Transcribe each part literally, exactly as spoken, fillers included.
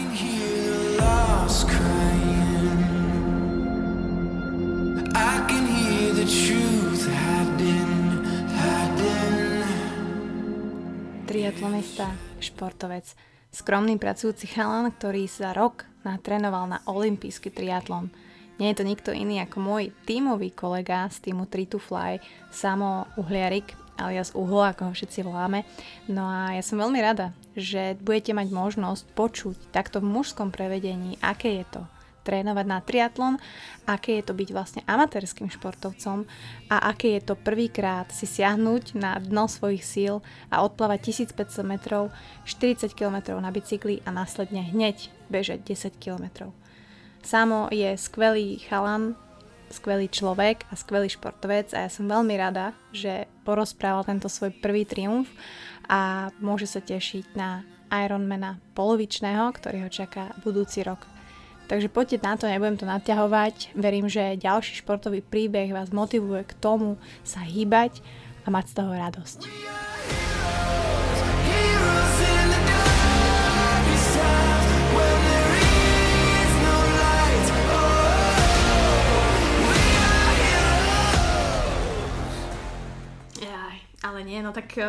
Triatlonista, športovec, skromný pracujúci chalan, ktorý za rok natrénoval na olympijský triatlon. Nie je to nikto iný ako môj tímový kolega z týmu tri to fly, Samo Uhliarik, alias Uhlo, ako ho všetci voláme. No a ja som veľmi rada, že budete mať možnosť počuť takto v mužskom prevedení, aké je to trénovať na triatlon, aké je to byť vlastne amatérským športovcom a aké je to prvýkrát si siahnuť na dno svojich síl a odplávať tisícpäťsto metrov, štyridsať kilometrov na bicykli a následne hneď bežať desať kilometrov. Samo je skvelý chalan, skvelý človek a skvelý športovec a ja som veľmi rada, že porozprával tento svoj prvý triumf a môže sa tešiť na Ironmana polovičného, ktorý ho čaká budúci rok. Takže poďte na to, nebudem to naťahovať. Verím, že ďalší športový príbeh vás motivuje k tomu sa hýbať a mať z toho radosť. Ale nie, no tak uh,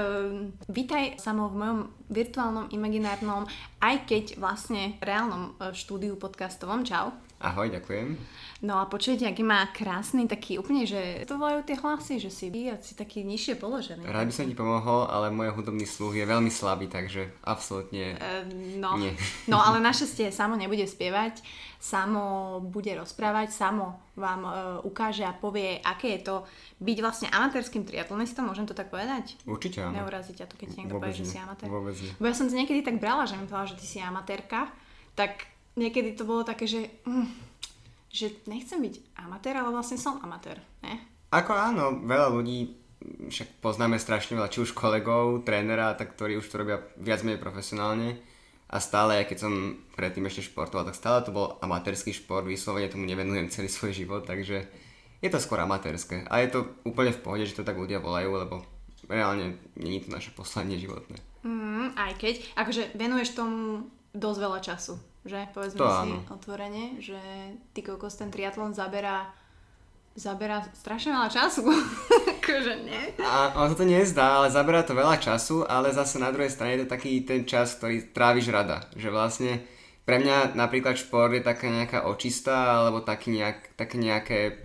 vítaj Samo v mojom virtuálnom, imaginárnom, aj keď vlastne reálnom štúdiu podcastovom. Čau. Ahoj, ďakujem. No a počujete, aký má krásny, taký úplne, že to volajú tie hlasy, že si ty a si taký nižšie položený. Rád by som ti pomohol, ale môj hudobný sluch je veľmi slabý, takže absolútne uh, no. nie. No ale našťastie Samo nebude spievať, Samo bude rozprávať, Samo vám e, ukáže a povie, aké je to byť vlastne amatérským triatlonistom, môžem to tak povedať? Určite áno. Neurazí ťa to, keď niekto povie, že si amatér? Vôbec nie. Bo ja som to niekedy tak brala, že mi povedala, že ty si amatérka, tak niekedy to bolo také, že, mm, že nechcem byť amatér, ale vlastne som amatér, ne? Ako áno, veľa ľudí, však poznáme strašne veľa, či už kolegov, trénera, tak ktorí už to robia viac menej profesionálne. A stále, keď som predtým ešte športoval, tak stále to bol amatérsky šport, vyslovene tomu nevenujem celý svoj život, takže je to skôr amatérske. A je to úplne v pohode, že to tak ľudia volajú, lebo reálne nie je to naše poslanie životné. Mm, aj keď, akože venuješ tomu dosť veľa času, že? Povedzme to si áno. Otvorene, že ty kokos ten triatlon zaberá zaberá strašne veľa času. Akože nie. A ono to nezdá, ale zaberá to veľa času, ale zase na druhej strane je to taký ten čas, ktorý tráviš rada. Že vlastne pre mňa napríklad šport je taká nejaká očista, alebo taký nejak, také nejaké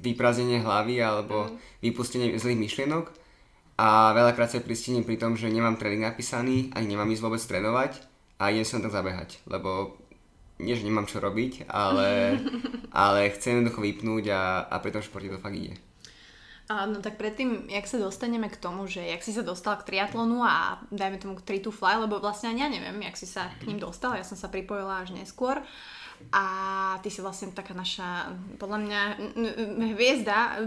vyprázdnenie hlavy, alebo mm. vypustenie zlých myšlienok. A veľakrát sa pristínim pri tom, že nemám tréning napísaný, ani nemám ísť vôbec trénovať a idem sa tak zabehať, lebo nie, že nemám čo robiť, ale, ale chcem jednoducho vypnúť a, a pri tom športe to fakt ide. A no tak predtým, jak sa dostaneme k tomu, že jak si sa dostal k triatlonu a dajme tomu k tri to fly, lebo vlastne ja neviem, jak si sa k ním dostal, ja som sa pripojila až neskôr a ty si vlastne taká naša, podľa mňa, hviezda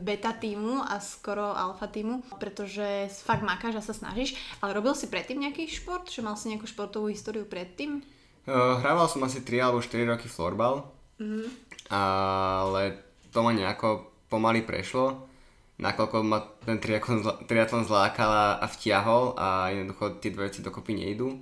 beta týmu a skoro alfa týmu, pretože fakt makáš a sa snažíš, ale robil si predtým nejaký šport, že mal si nejakú športovú históriu predtým? Hrával som asi tri alebo štyri roky florbal, mm. ale to ma nejako pomaly prešlo, nakoľko ma ten triatlon zlákal a vtiahol a jednoducho tie dve veci dokopy nejdu.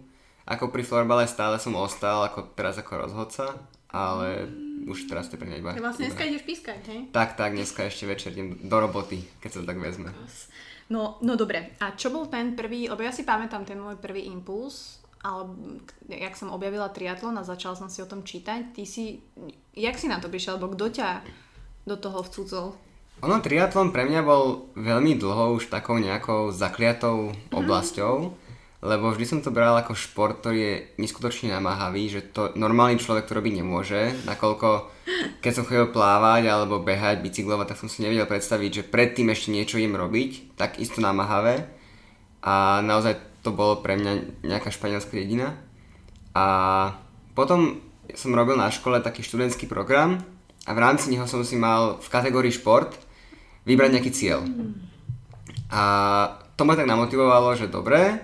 Ako pri florbale stále som ostal ako, teraz ako rozhodca, ale mm. už teraz to je pre mňa iba. Ja vlastne dneska ideš pískať, hej? Tak, tak, dneska ešte večer idem do roboty, keď sa to tak vezme. No, no dobre, a čo bol ten prvý, lebo ja si pamätám ten môj prvý impuls, ale jak som objavila triatlón a začala som si o tom čítať, ty si, jak si na to prišiel, alebo kto ťa do toho vcudzol? Ono triatlón pre mňa bol veľmi dlho už takou nejakou zakliatou oblasťou, mm-hmm. lebo vždy som to bral ako šport, ktorý je neskutočne namáhavý, že to normálny človek to robiť nemôže, nakoľko keď som chodil plávať alebo behať, bicyklovať, tak som si nevedel predstaviť, že predtým ešte niečo idem robiť, tak isto namáhavé a naozaj to bolo pre mňa nejaká španielská dedina. A potom som robil na škole taký študentský program a v rámci neho som si mal v kategórii šport vybrať nejaký cieľ. A to ma tak namotivovalo, že dobre,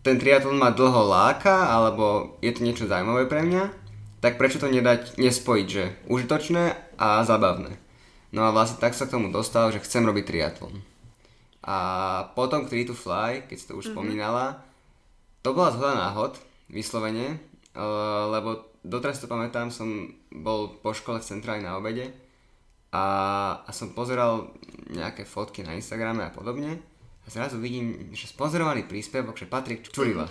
ten triatlon ma dlho láka, alebo je to niečo zaujímavé pre mňa, tak prečo to nedať nespojiť, že užitočné a zábavné. No a vlastne tak sa k tomu dostal, že chcem robiť triatlon. A potom k tri to fly, keď si to už mm-hmm. spomínala, to bola zhoda náhod, vyslovene, lebo doteraz to pamätám, som bol po škole v centráli na obede a, a som pozeral nejaké fotky na Instagrame a podobne a zrazu vidím, že sponzorovaný príspevok, že Patrik Čurila.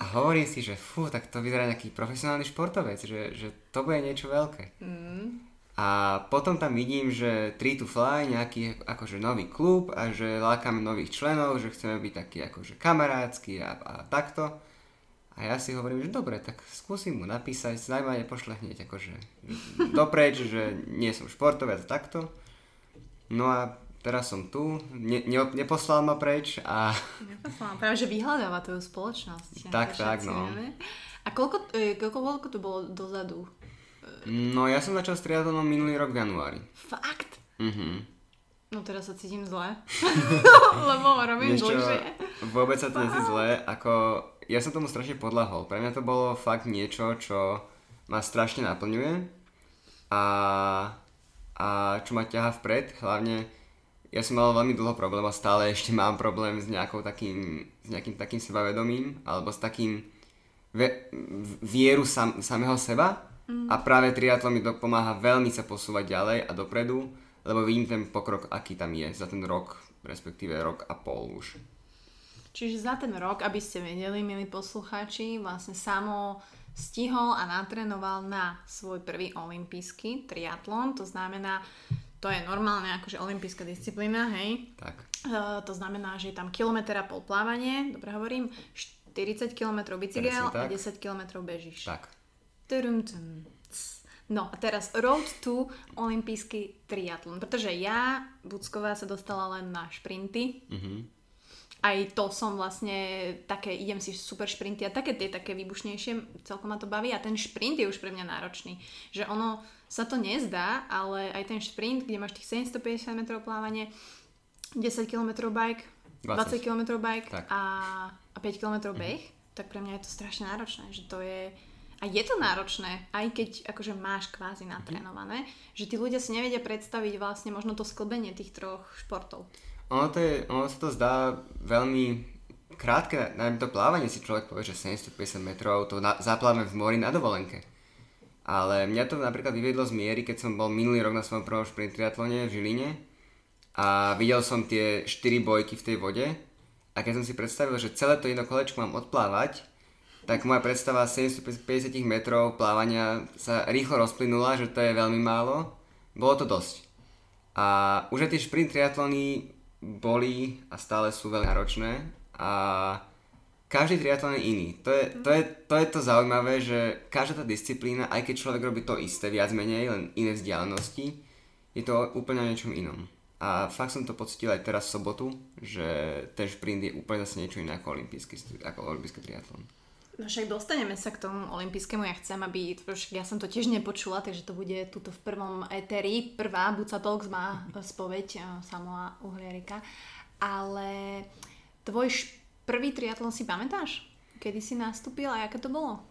A hovorím si, že fú, tak to vyzerá nejaký profesionálny športovec, že, že to bude niečo veľké. Mm. A potom tam vidím, že Tree to Fly, nejaký akože nový klub a že lákame nových členov, že chceme byť takí akože kamarátsky a, a takto. A ja si hovorím, že dobre, tak skúsim mu napísať, najmä nepošle hneď akože dopreč, že nie som športovec a takto. No a teraz som tu, ne, ne, neposlal ma preč a... Neposlal ma, práve že vyhľadáva tvoju spoločnosť. Tak, tak, no. Vieme. A koľko, koľko, koľko to bolo dozadu? No, ja som začal s triatlonom minulý rok v januári. Fakt? Mhm. No teraz sa cítim zle, lebo robím dlhšie. Vôbec sa to necíti zle, ako ja som tomu strašne podľahol. Pre mňa to bolo fakt niečo, čo ma strašne naplňuje a, a čo ma ťahá vpred. Hlavne ja som mal veľmi dlho problém a stále ešte mám problém s, nejakou takým, s nejakým takým sebavedomím alebo s takým ve, vieru sam, samého seba. A práve triatlon mi pomáha veľmi sa posúvať ďalej a dopredu, lebo vidím ten pokrok, aký tam je za ten rok, respektíve rok a pol už. Čiže za ten rok, aby ste vedeli, milí poslucháči, vlastne Samo stihol a natrénoval na svoj prvý olympijský triatlon, to znamená, to je normálne akože olympijská disciplína, hej? Tak. E, to znamená, že je tam kilometer a pol plávanie, dobre hovorím, štyridsať kilometrov bicykel a desať kilometrov bežíš. Tak. No a teraz road to olympijský triatlon, pretože ja, Bucková, sa dostala len na šprinty. Mm-hmm. Aj to som vlastne také, idem si super šprinty a také tie také výbušnejšie, celkom ma to baví a ten šprint je už pre mňa náročný, že ono sa to nezdá, ale aj ten šprint, kde máš tých sedemstopäťdesiat metrov plávanie, desať kilometrov bike, dvadsať kilometrov bike a, a päť kilometrov beh, mm-hmm. tak pre mňa je to strašne náročné, že to je... A je to náročné, aj keď akože máš kvázi natrénované, mm-hmm. že tí ľudia si nevedia predstaviť vlastne možno to sklbenie tých troch športov. Ono, to je, ono sa to zdá veľmi krátke, najmä to plávanie si človek povie, že sedemstopäťdesiat metrov, to na, zapláme v mori na dovolenke. Ale mňa to napríklad vyvedlo z miery, keď som bol minulý rok na svojom prvom šprint triatlone v Žiline a videl som tie štyri bojky v tej vode a keď som si predstavil, že celé to jedno kolečko mám odplávať, tak moja predstava sedemstopäťdesiat metrov plávania sa rýchlo rozplynula, že to je veľmi málo. Bolo to dosť. A už aj tie šprint triatlóny boli a stále sú veľmi náročné. A každý triatlón je iný. To je to, je, to je to zaujímavé, že každá tá disciplína, aj keď človek robí to isté, viac menej, len iné vzdialenosti, je to úplne o niečom inom. A fakt som to pocítil aj teraz v sobotu, že ten šprint je úplne zase niečo iné ako olympijský, ako olympijský triatlón. No však dostaneme sa k tomu olympijskému, ja chcem, aby, ja som to tiež nepočula, takže to bude tuto v prvom éteri, prvá Buca Talks má spoveď Samoa Uhliarika, ale tvoj prvý triatlon si pamätáš? Kedy si nastúpil a aké to bolo?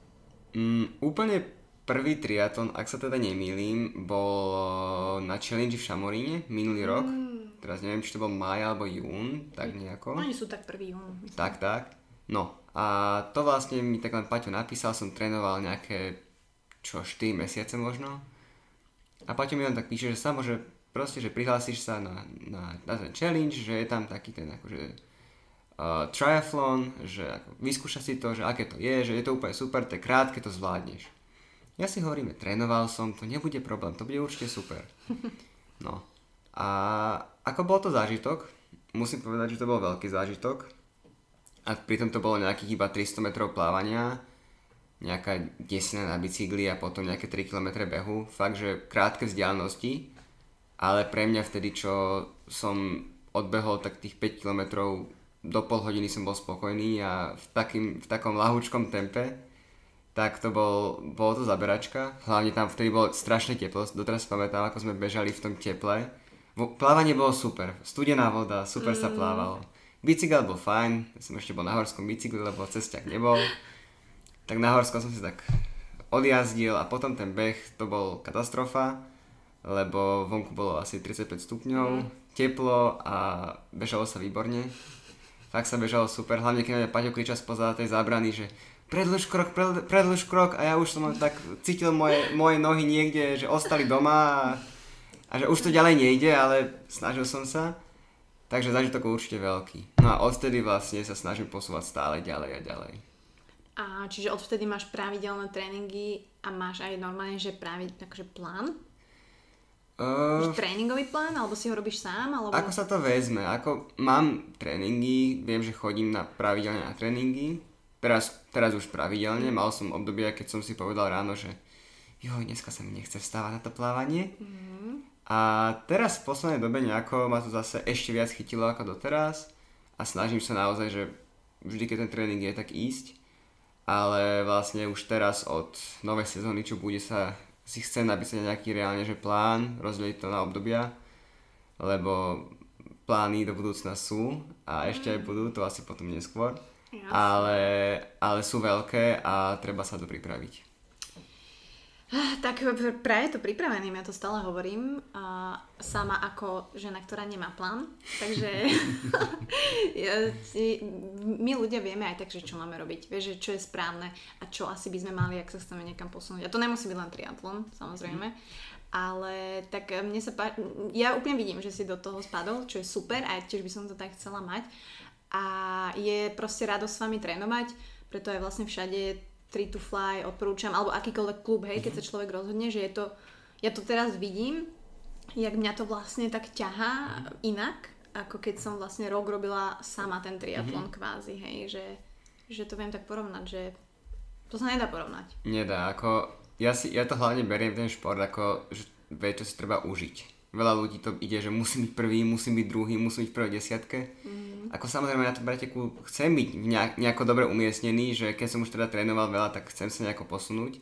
Mm, úplne prvý triatlon, ak sa teda nemýlim, bol na challenge v Šamoríne minulý rok, mm. teraz neviem, či to bol máj alebo jún, tak nejako. Oni sú tak prvý jún. Myslím. Tak, tak. No a to vlastne mi tak len Paťo napísal, som trénoval nejaké čo štyri mesiace možno a Paťo mi len tak píše, že Samo, že proste, že prihlásíš sa na, na, na ten challenge, že je tam taký ten akože uh, triathlon, že ako, vyskúša si to, že aké to je, že je to úplne super, to je krátke, to zvládneš. Ja si hovorím, trénoval som, to nebude problém, to bude určite super. No a ako bol to zážitok, musím povedať, že to bol veľký zážitok. A pritom to bolo nejakých iba tristo metrov plávania, nejaká desina na bicykli a potom nejaké tri kilometre behu. Fakt, že krátke vzdialenosti, ale pre mňa vtedy, čo som odbehol, tak tých päť kilometrov do pol hodiny som bol spokojný a v, takým, v takom ľahúčkom tempe, tak to bol, bolo to zaberačka. Hlavne tam vtedy bolo strašne teplo, doteraz pamätám, ako sme bežali v tom teple. Plávanie bolo super, studená voda, super sa plávalo. Bicykel bol fajn, ja som ešte bol na horskom bicykli, lebo cesták nebol. Tak na horskom som si tak odjazdil a potom ten beh, to bol katastrofa, lebo vonku bolo asi tridsaťpäť stupňov, mm. teplo a bežalo sa výborne. Fakt sa bežalo super, hlavne keď na mňa Paťo kričal spoza tej zábrany, že predĺž krok, predĺž krok a ja už som tak cítil moje, moje nohy niekde, že ostali doma a, a že už to ďalej nejde, ale snažil som sa. Takže zážitok je určite veľký. No a odtedy vlastne sa snažím posúvať stále ďalej a ďalej. A čiže odvtedy máš pravidelné tréningy a máš aj normálne, že pravi, akože plán? Uh, tréningový plán? Alebo si ho robíš sám? Alebo... Ako sa to vezme? Ako mám tréningy, viem, že chodím na pravidelne na tréningy. Teraz, teraz už pravidelne. Mal som obdobia, keď som si povedal ráno, že joj, dneska sa mi nechce vstávať na to plávanie. Mm. A teraz v poslednej dobe nejako ma to zase ešte viac chytilo ako doteraz a snažím sa naozaj, že vždy keď ten tréning je, tak ísť, ale vlastne už teraz od novej sezóny, čo bude, sa si chcem napísať nejaký reálne, že plán, rozdeliť to na obdobia, lebo plány do budúcna sú a ešte aj budú, to asi potom neskôr, ale, ale sú veľké a treba sa to pripraviť. Tak práve to pripraveným, ja to stále hovorím, uh, sama ako žena, ktorá nemá plán, takže my ľudia vieme aj tak, že čo máme robiť, vieš, čo je správne a čo asi by sme mali, ak sa chceme niekam posunúť. A to nemusí byť len triatlon, samozrejme, ale tak mne sa pá... ja úplne vidím, že si do toho spadol, čo je super a tiež by som to tak chcela mať a je proste radosť s vami trénovať, preto aj vlastne všade Three to Fly odporúčam, alebo akýkoľvek klub, hej, keď sa človek rozhodne, že je to, ja to teraz vidím, jak mňa to vlastne tak ťahá inak, ako keď som vlastne rok robila sama ten triatlon, mm-hmm. kvázi, hej, že, že to viem tak porovnať, že to sa nedá porovnať. Nedá, ako ja, si, ja to hlavne beriem ten šport, ako že večo si treba užiť. Veľa ľudí to ide, že musím byť prvý, musím byť druhý, musím byť v prvej desiatke. Mm. Ako samozrejme na tom preteku chcem byť nejak, nejako dobre umiestnený, že keď som už teda trénoval veľa, tak chcem sa nejako posunúť.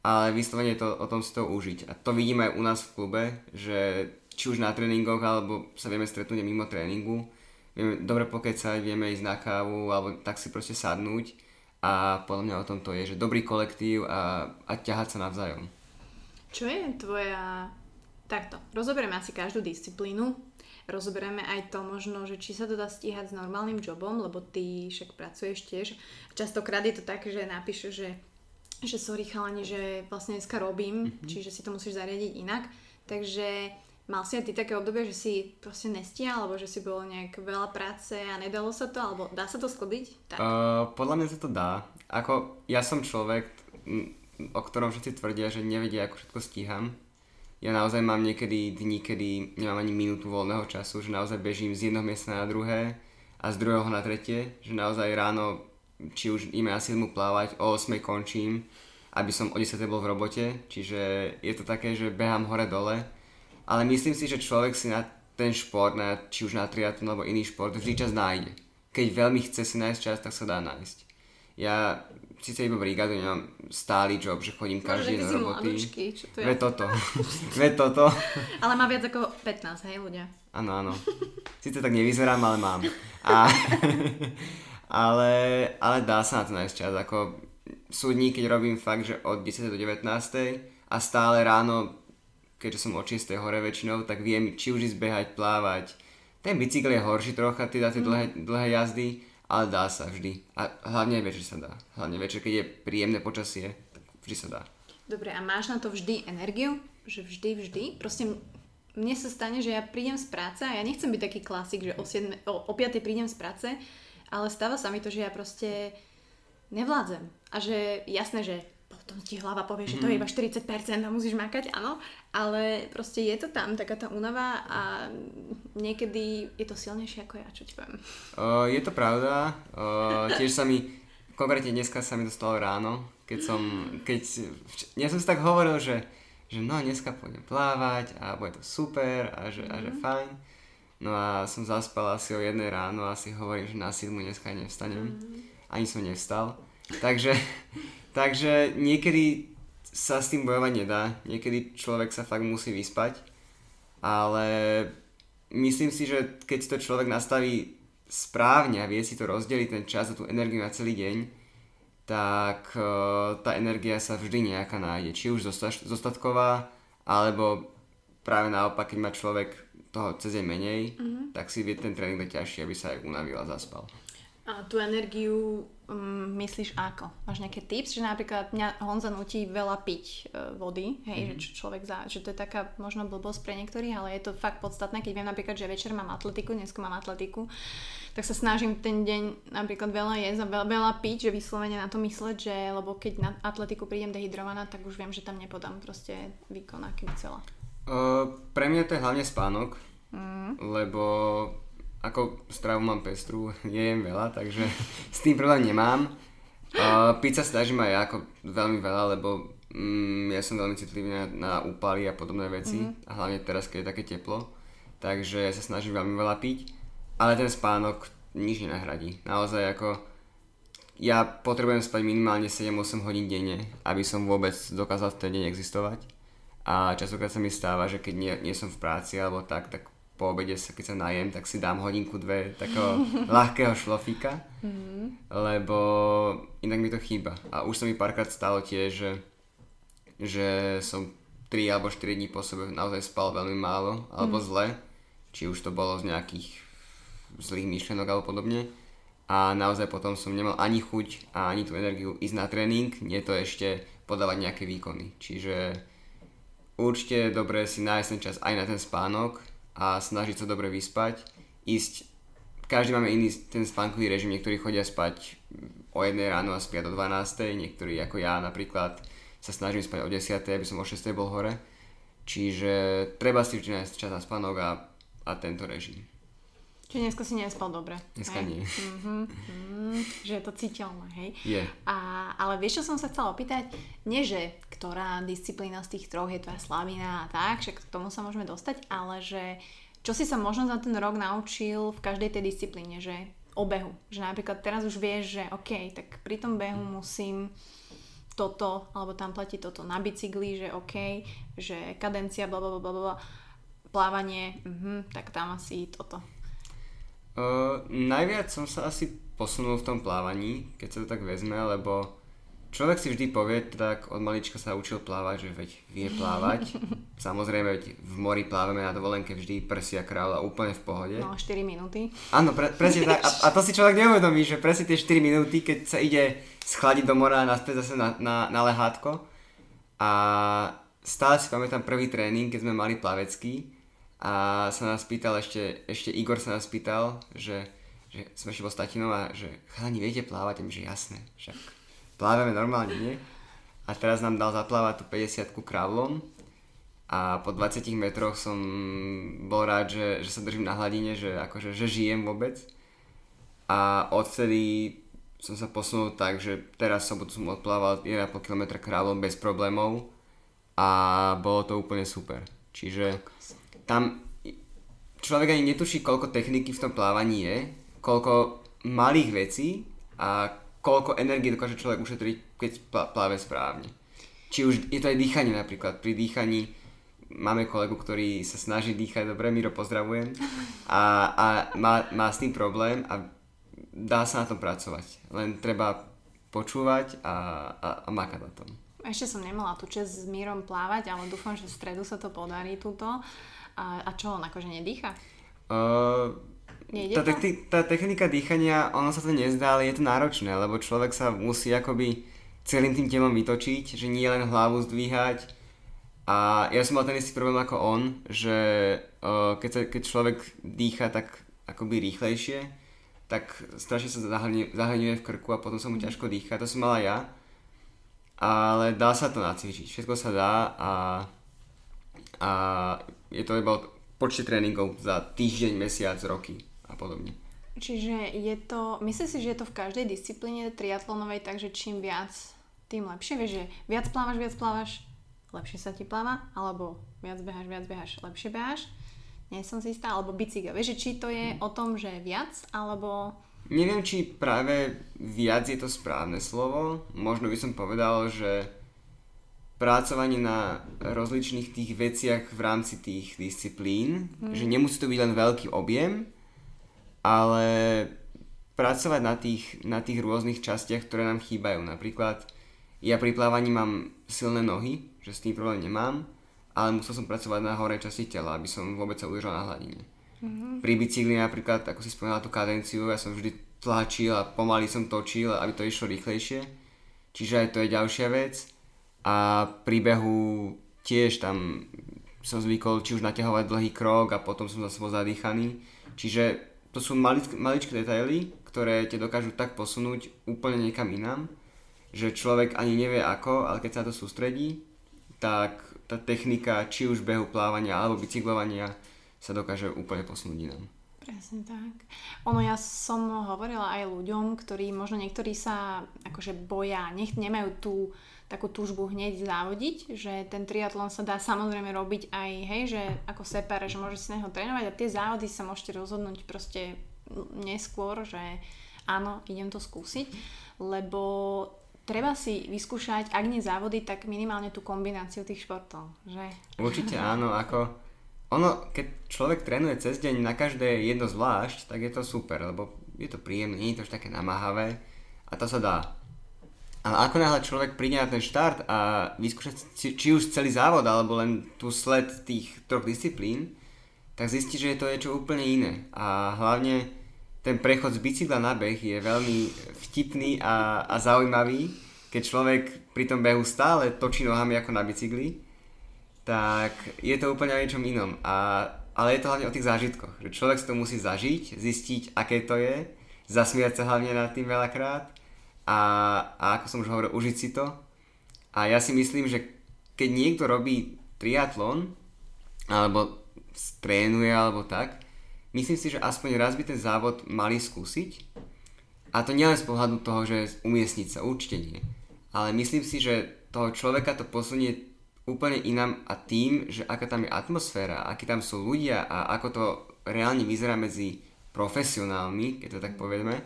Ale vyslovene je to o tom si to užiť. A to vidíme aj u nás v klube, že či už na tréningoch, alebo sa vieme stretnúť mimo tréningu. Vieme dobre pokecať, vieme ísť na kávu, alebo tak si proste sadnúť. A podľa mňa o tom to je, že dobrý kolektív a, a ťahať sa navzájom. Čo je tvoja... Takto, rozoberieme asi každú disciplínu, rozoberieme aj to možno, že či sa to dá stíhať s normálnym jobom, lebo ty však pracuješ tiež. Častokrát je to tak, že napíšeš, že, že sorry chalani, že vlastne dneska robím, mm-hmm. čiže si to musíš zariadiť inak. Takže mal si aj ty také obdobie, že si proste nestíhal, alebo že si bolo nejak veľa práce a nedalo sa to, alebo dá sa to sklbiť? Tak. Uh, podľa mňa sa to dá. Ako ja som človek, o ktorom všetci tvrdia, že nevedia, ako všetko stíham. Ja naozaj mám niekedy dní, kedy nemám ani minútu voľného času, že naozaj bežím z jednoho miesta na druhé a z druhého na tretie, že naozaj ráno, či už idem na siedmu plávať, o ôsmej končím, aby som o desiatej bol v robote, čiže je to také, že behám hore-dole, ale myslím si, že človek si na ten šport, na, či už na triatlon alebo iný šport, vždy čas nájde. Keď veľmi chce si nájsť čas, tak sa dá nájsť. Ja síce iba brigádu, nemám stály job, že chodím každý deň do roboty. Ve ja? toto. Ve toto. Ale má viac ako pätnásť, hej ľudia? Áno, áno. Síce tak nevyzerám, ale mám. A, ale, ale dá sa na to nájsť čas. Ako sú dní, keď robím fakt, že od desiatej do devätnástej a stále ráno, keďže som od šiestej hore väčšinou, tak viem či už ísť behať, plávať. Ten bicykel je horší trocha, tie dá tie dlhé, dlhé jazdy. Ale dá sa vždy. A hlavne večer sa dá. Hlavne večer, keď je príjemné počasie, tak vždy sa dá. Dobre, a máš na to vždy energiu? Že vždy, vždy? Proste mne sa stane, že ja prídem z práce a ja nechcem byť taký klasik, že o, siedme, o, o piatej prídem z práce, ale stáva sa mi to, že ja proste nevládzem. A že jasné, že potom ti hlava povie, že to je iba štyridsať percent a musíš makať, áno. Ale proste je to tam, taká tá únava a niekedy je to silnejšie ako ja, čo ti poviem. Uh, je to pravda. Uh, tiež sa mi, konkrétne dneska sa mi to stalo ráno, keď som, keď, ja som si tak hovoril, že, že no dneska pôjdem plávať a bude to super a že, a že fajn. No a som zaspal asi o jednej ráno a si hovorím, že na siedmu dneska nevstanem. Ani som nevstal. Takže... Takže niekedy sa s tým bojovať nedá, niekedy človek sa fakt musí vyspať, ale myslím si, že keď si to človek nastaví správne a vie si to rozdeliť ten čas a tú energiu na celý deň, tak uh, tá energia sa vždy nejaká nájde, či už zosta- zostatková, alebo práve naopak, keď má človek toho cez deň menej, mm-hmm. tak si vie ten tréning ťažšie, aby sa aj unavil a zaspal. A tú energiu um, myslíš ako? Máš nejaké tips, že napríklad mňa Honza nutí veľa piť e, vody, hej, mm-hmm. že človek za, že to je taká možno blbosť pre niektorých, ale je to fakt podstatné, keď viem napríklad, že večer mám atletiku, dneska mám atletiku, tak sa snažím ten deň napríklad veľa jesť a veľa, veľa piť, že vyslovene na to mysleť, že lebo keď na atletiku prídem dehydrovaná, tak už viem, že tam nepodám proste výkon, aký by chcela. Uh, pre mňa to je hlavne spánok, mm. lebo ako stravu mám pestru, nejem veľa, takže s tým problém nemám. Uh, piť sa snažím aj ja ako veľmi veľa, lebo um, ja som veľmi citlivý na, na úpaly a podobné veci, mm-hmm. a hlavne teraz, keď je také teplo, takže ja sa snažím veľmi veľa piť, ale ten spánok nič nenahradí. Naozaj ako ja potrebujem spať minimálne sedem až osem hodín denne, aby som vôbec dokázal v ten deň existovať, a častokrát sa mi stáva, že keď nie, nie som v práci alebo tak, tak po obede, sa, keď sa najem, tak si dám hodinku, dve takého ľahkého šlofíka, mm-hmm. lebo inak mi to chýba. A už sa mi párkrát stalo tiež, že, že som tri alebo štyri dní po sebe naozaj spal veľmi málo, alebo mm-hmm. zle, či už to bolo z nejakých zlých myšlenok alebo podobne. A naozaj potom som nemal ani chuť a ani tú energiu ísť na tréning, nie to ešte podávať nejaké výkony. Čiže určite dobre si nájsť ten čas aj na ten spánok, a snažiť sa dobre vyspať, ísť, každý máme iný ten spánkový režim, niektorí chodia spať o jednej ráno a spia do dvanástej, niektorí ako ja napríklad sa snažím spať o desiatej, aby som o šestej bol hore, čiže treba si vždy nájsť čas na spánok a, a tento režim. Čiže dneska si nespal dobre. Dneska hej? nie. Mm-hmm. Mm, že je to citeľné, hej? Je. A, ale vieš, čo som sa chcela opýtať? Nie, že ktorá disciplína z tých troch je tvoja slabina a tak, že k tomu sa môžeme dostať, ale že čo si sa možno za ten rok naučil v každej tej disciplíne, že o behu. Že napríklad teraz už vieš, že OK, tak pri tom behu musím toto, alebo tam platí toto na bicykli, že OK, že kadencia, blablabla, plávanie, mm-hmm, tak tam asi toto. Uh, najviac som sa asi posunul v tom plávaní, keď sa to tak vezme, lebo človek si vždy povie, tak od malička sa učil plávať, že veď vie plávať. Samozrejme, veď v mori plávame na dovolenke vždy prsia kráľa úplne v pohode. No, štyri minúty. Áno, pre, presne tak. A, a to si človek neuvedomí, že presne tie štyri minúty, keď sa ide schladiť do mora a naspäť zase na, na, na lehátko. A stále si pamätám prvý tréning, keď sme mali plavecký. A sa nás pýtal ešte, ešte Igor sa nás pýtal, že, že sme ešte bol s tatinom a že chalani, viete plávať? A my, že jasné, však plávame normálne, nie? A teraz nám dal zaplávať tú päťdesiatku kravlom a po dvadsiatich metroch som bol rád, že, že sa držím na hladine, že akože že žijem vôbec. A odtedy som sa posunul tak, že teraz som odplával jeden a pol kilometra kravlom bez problémov a bolo to úplne super. Čiže tam človek ani netuší, koľko techniky v tom plávaní je, koľko malých vecí a koľko energie dokáže človek ušetriť, keď pláve správne. Či už je to aj dýchanie napríklad. Pri dýchaní máme kolegu, ktorý sa snaží dýchať dobre, Miro, pozdravujem, a, a má, má s tým problém a dá sa na tom pracovať. Len treba počúvať a, a, a makať na tom. Ešte som nemala tú čest s Mírom plávať, ale dúfam, že v stredu sa to podarí túto. A, a čo on akože nedýcha? Uh, tá, te- tá technika dýchania, ono sa to nezdá, ale je to náročné, lebo človek sa musí akoby celým tým telom vytočiť, že nie len hlavu zdvíhať. A ja som mal ten istý problém ako on, že uh, keď, sa, keď človek dýcha tak akoby rýchlejšie, tak strašne sa zahlňuje v krku a potom sa mu ťažko dýcha. To som mala ja, ale dá sa to nacvičiť, všetko sa dá a a je to iba počte tréningov za týždeň, mesiac, roky a podobne. Čiže je to, myslím si, že je to v každej disciplíne triatlonovej, takže čím viac, tým lepšie. Vieš, že viac plávaš, viac plávaš, lepšie sa ti pláva, alebo viac behaš, viac behaš, lepšie behaš. Nie som si istá, alebo bicykel. Vieš, či to je o tom, že viac, alebo... Neviem, či práve viac je to správne slovo. Možno by som povedal, že pracovanie na rozličných tých veciach v rámci tých disciplín, mm. že nemusí to byť len veľký objem, ale pracovať na tých, na tých rôznych častiach, ktoré nám chýbajú. Napríklad ja pri plávaní mám silné nohy, že s tým problém nemám, ale musel som pracovať na hornej časti tela, aby som vôbec sa udržal na hladine. Mm-hmm. Pri bicykli napríklad, ako si spomínala tú kadenciu, ja som vždy tlačil a pomaly som točil, aby to išlo rýchlejšie. Čiže aj to je ďalšia vec. A pri behu tiež tam som zvykol či už naťahovať dlhý krok a potom som zase bol zadýchaný. Čiže to sú maličké, maličké detaily, ktoré te dokážu tak posunúť úplne niekam inám, že človek ani nevie ako, ale keď sa to sústredí, tak tá technika či už behu, plávania alebo bicyklovania sa dokáže úplne posunúť inám. Presne tak. Ono, ja som hovorila aj ľuďom, ktorí možno niektorí sa akože boja, nech nemajú tú takú túžbu hneď závodiť, že ten triatlon sa dá samozrejme robiť aj, hej, že ako separe, že môžete si na neho trénovať a tie závody sa môžete rozhodnúť proste neskôr, že áno, idem to skúsiť, lebo treba si vyskúšať, ak nie závody, tak minimálne tú kombináciu tých športov, že? Určite áno, ako ono, keď človek trénuje cez deň na každé jedno zvlášť, tak je to super, lebo je to príjemné, nie je to už také namáhavé a to sa dá. Ale ako náhle človek príde na ten štart a vyskúša či už celý závod alebo len tú sled tých troch disciplín, tak zistí, že je to niečo úplne iné. A hlavne ten prechod z bicykla na beh je veľmi vtipný a, a zaujímavý. Keď človek pri tom behu stále točí nohami ako na bicykli, tak je to úplne o niečom inom. A, ale je to hlavne o tých zážitkoch. Že človek si to musí zažiť, zistiť, aké to je, zasmiať sa hlavne nad tým veľakrát. A, a ako som už hovoril, užiť si to. A ja si myslím, že keď niekto robí triatlon alebo trénuje alebo tak, myslím si, že aspoň raz by ten závod mali skúsiť, a to nielen z pohľadu toho, že umiestniť sa, určite nie, ale myslím si, že toho človeka to posunie úplne inam a tým, že aká tam je atmosféra, akí tam sú ľudia a ako to reálne vyzerá medzi profesionálmi, keď to tak povieme,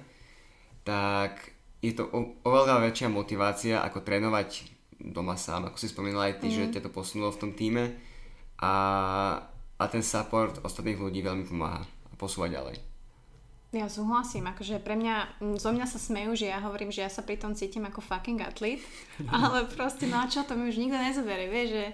tak je to oveľa väčšia motivácia ako trénovať doma sám, ako si spomínala aj ty, mm. že ťa to posunulo v tom týme a, a ten support ostatných ľudí veľmi pomáha a posúva ďalej. Ja súhlasím, akože pre mňa, zo mňa sa smejú, že ja hovorím, že ja sa pri tom cítim ako fucking atlet, ale proste na čo to mi už nikto nezoberie, vieš, že...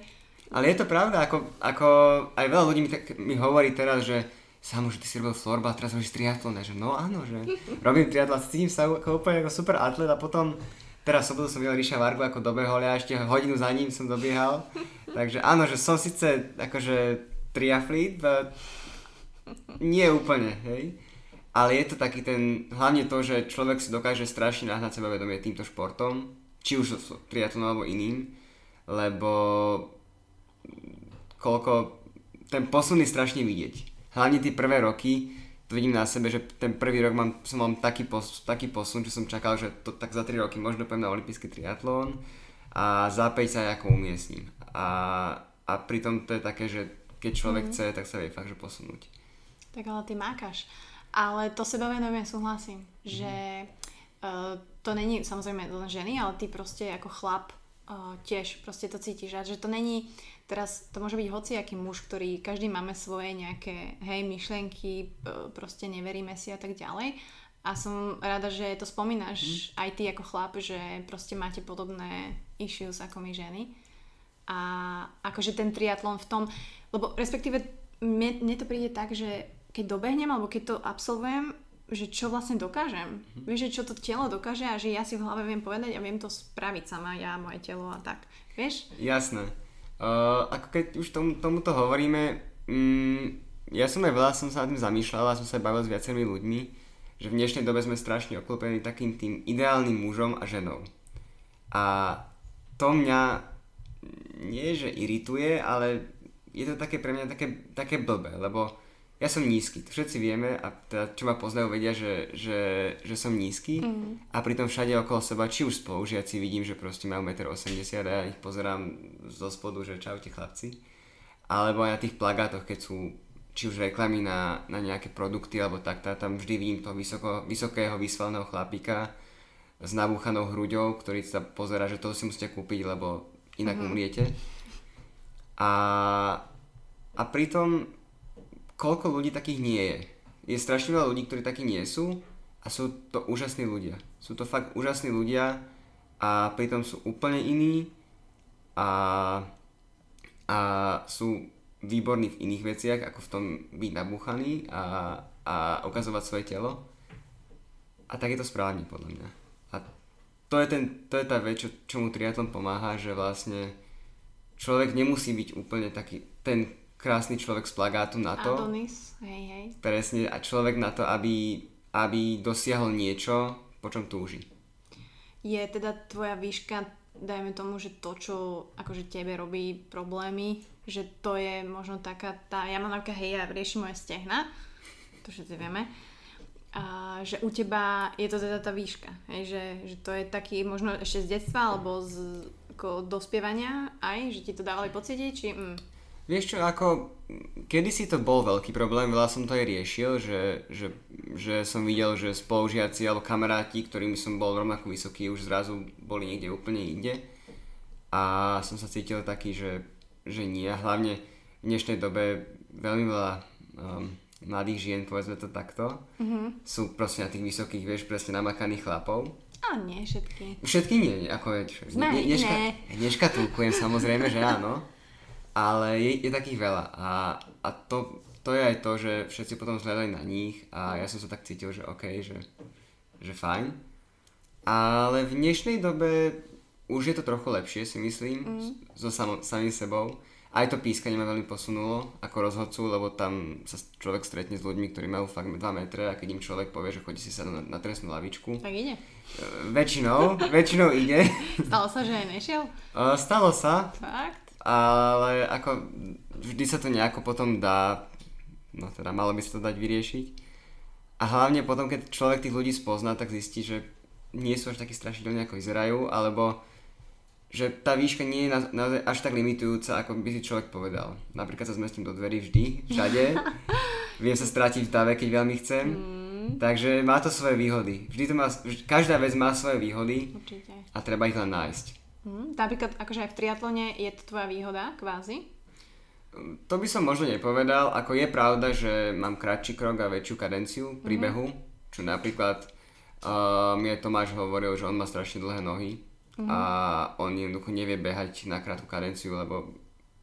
Ale je to pravda, ako, ako aj veľa ľudí mi, tak, mi hovorí teraz, že Samo, že ty si robil florbal, teraz robíš triatlón, že no áno, že robím triatlón, cítim sa ako úplne ako super atlet a potom teraz v sobotu som videl Ríša Vargu ako dobehol, ja ešte hodinu za ním som dobiehal, takže áno, že som síce akože triatlét, nie úplne, hej, ale je to taký ten, hlavne to, že človek si dokáže strašne nahnať sebavedomie týmto športom, či už triatlón alebo iným, lebo koľko, ten posun je strašne vidieť. Hlavne tie prvé roky, to vidím na sebe, že ten prvý rok mám, som mám taký, pos, taký posun, že som čakal, že to tak za tri roky možno poviem na olympijský triatlón a za päť sa ako umiestním. A, a pritom to je také, že keď človek mm. chce, tak sa vie fakt, že posunúť. Tak ale ty mákaš. Ale to sebavedomie súhlasím, mm. že uh, to není samozrejme len ženy, ale ty proste ako chlap uh, tiež proste to cítiš. A že to není... Teraz to môže byť hocijaký muž, ktorý každý máme svoje nejaké hej, myšlienky, proste neveríme si a tak ďalej. A som rada, že to spomínaš mm. aj ty ako chlap, že proste máte podobné issues ako my ženy. A akože ten triatlon v tom, lebo respektíve mne, mne to príde tak, že keď dobehnem alebo keď to absolvujem, že čo vlastne dokážem. Mm. Vieš, že čo to telo dokáže a že ja si v hlave viem povedať a viem to spraviť sama, ja, moje telo a tak. Vieš? Jasné. Uh, ako keď už tomu, tomuto hovoríme, um, ja som aj veľa som sa nad tým zamýšľala, som sa bavil s viacerými ľuďmi, že v dnešnej dobe sme strašne obklopení takým tým ideálnym mužom a ženou. A to mňa nie že irituje, ale je to také pre mňa také, také blbé, lebo ja som nízky, to všetci vieme a teda, čo ma poznajú, vedia, že, že, že som nízky mm. a pritom všade okolo seba, či už spolužiaci vidím, že proste majú jeden osemdesiat metra a ja ich pozerám zo spodu, že čaute chlapci, alebo aj na tých plagátoch, keď sú či už reklamy na, na nejaké produkty alebo tak, tam vždy vidím toho vysoko, vysokého vysvalného chlapíka s nabúchanou hruďou, ktorý sa pozerá, že to si musíte kúpiť, lebo inak mm. umriete a, a pritom koľko ľudí takých nie je. Je strašne veľa ľudí, ktorí takí nie sú a sú to úžasní ľudia. Sú to fakt úžasní ľudia a pritom sú úplne iní a, a sú výborní v iných veciach, ako v tom byť nabúchaný a, a ukazovať svoje telo. a tak je to správne podľa mňa. A to je, ten, to je tá vec, čo, čo mu triatlon pomáha, že vlastne človek nemusí byť úplne taký ten krásny človek z plagátu na to. Adonis, hej, hej. Presne, a človek na to, aby, aby dosiahol niečo, po čom túži. Je teda tvoja výška, dajme tomu, že to, čo akože tebe robí problémy, že to je možno taká tá, ja mám napríklad, hej, ja riešim moje stehna, to všetci vieme, a že u teba je to teda tá výška, hej, že, že to je taký možno ešte z detstva, alebo z ako dospievania aj, že ti to dávali pocítiť, či... Mm. Vieš čo, ako kedysi to bol veľký problém, veľa som to aj riešil, že, že, že som videl, že spolužiaci alebo kamaráti, ktorými som bol rovnako vysoký, už zrazu boli niekde úplne inde a som sa cítil taký, že, že nie, a hlavne v dnešnej dobe veľmi veľa um, mladých žien, povedzme to takto, mm-hmm. sú proste na tých vysokých, vieš, presne namakaných chlapov. A nie, všetky. Všetky nie, ako veď. Neškatulkujem samozrejme, že áno, ale je, je takých veľa a, a to, to je aj to, že všetci potom zhľadajú na nich a ja som sa tak cítil, že okej, že, že fajn. Ale v dnešnej dobe už je to trochu lepšie, si myslím, mm. so samým, samým sebou. Aj to pískanie ma veľmi posunulo ako rozhodcu, lebo tam sa človek stretne s ľuďmi, ktorí majú fakt dva metre a keď im človek povie, že chodí si sadnúť na, na trestnú lavičku. Tak ide. Väčšinou, väčšinou ide. Stalo sa, že aj nešiel? Stalo sa. Fakt? Ale ako vždy sa to nejako potom dá, no teda malo by sa to dať vyriešiť. A hlavne potom, keď človek tých ľudí spozná, tak zistí, že nie sú až takí strašidelní, ako vyzerajú, alebo že tá výška nie je na, na, až tak limitujúca, ako by si človek povedal. Napríklad sa zmestím do dverí vždy, všade. Viem sa strátiť v dave, keď veľmi chcem. Mm. Takže má to svoje výhody. Vždy to má, každá vec má svoje výhody. Určite. A treba ich len nájsť. Mm. Napríklad akože aj v triatlone je to tvoja výhoda, kvázi? To by som možno nepovedal. Ako je pravda, že mám kratší krok a väčšiu kadenciu pri mm. behu. Čo napríklad uh, mi Tomáš hovoril, že on má strašne dlhé nohy. Mm-hmm. A on jednoducho nevie behať na krátku kadenciu, lebo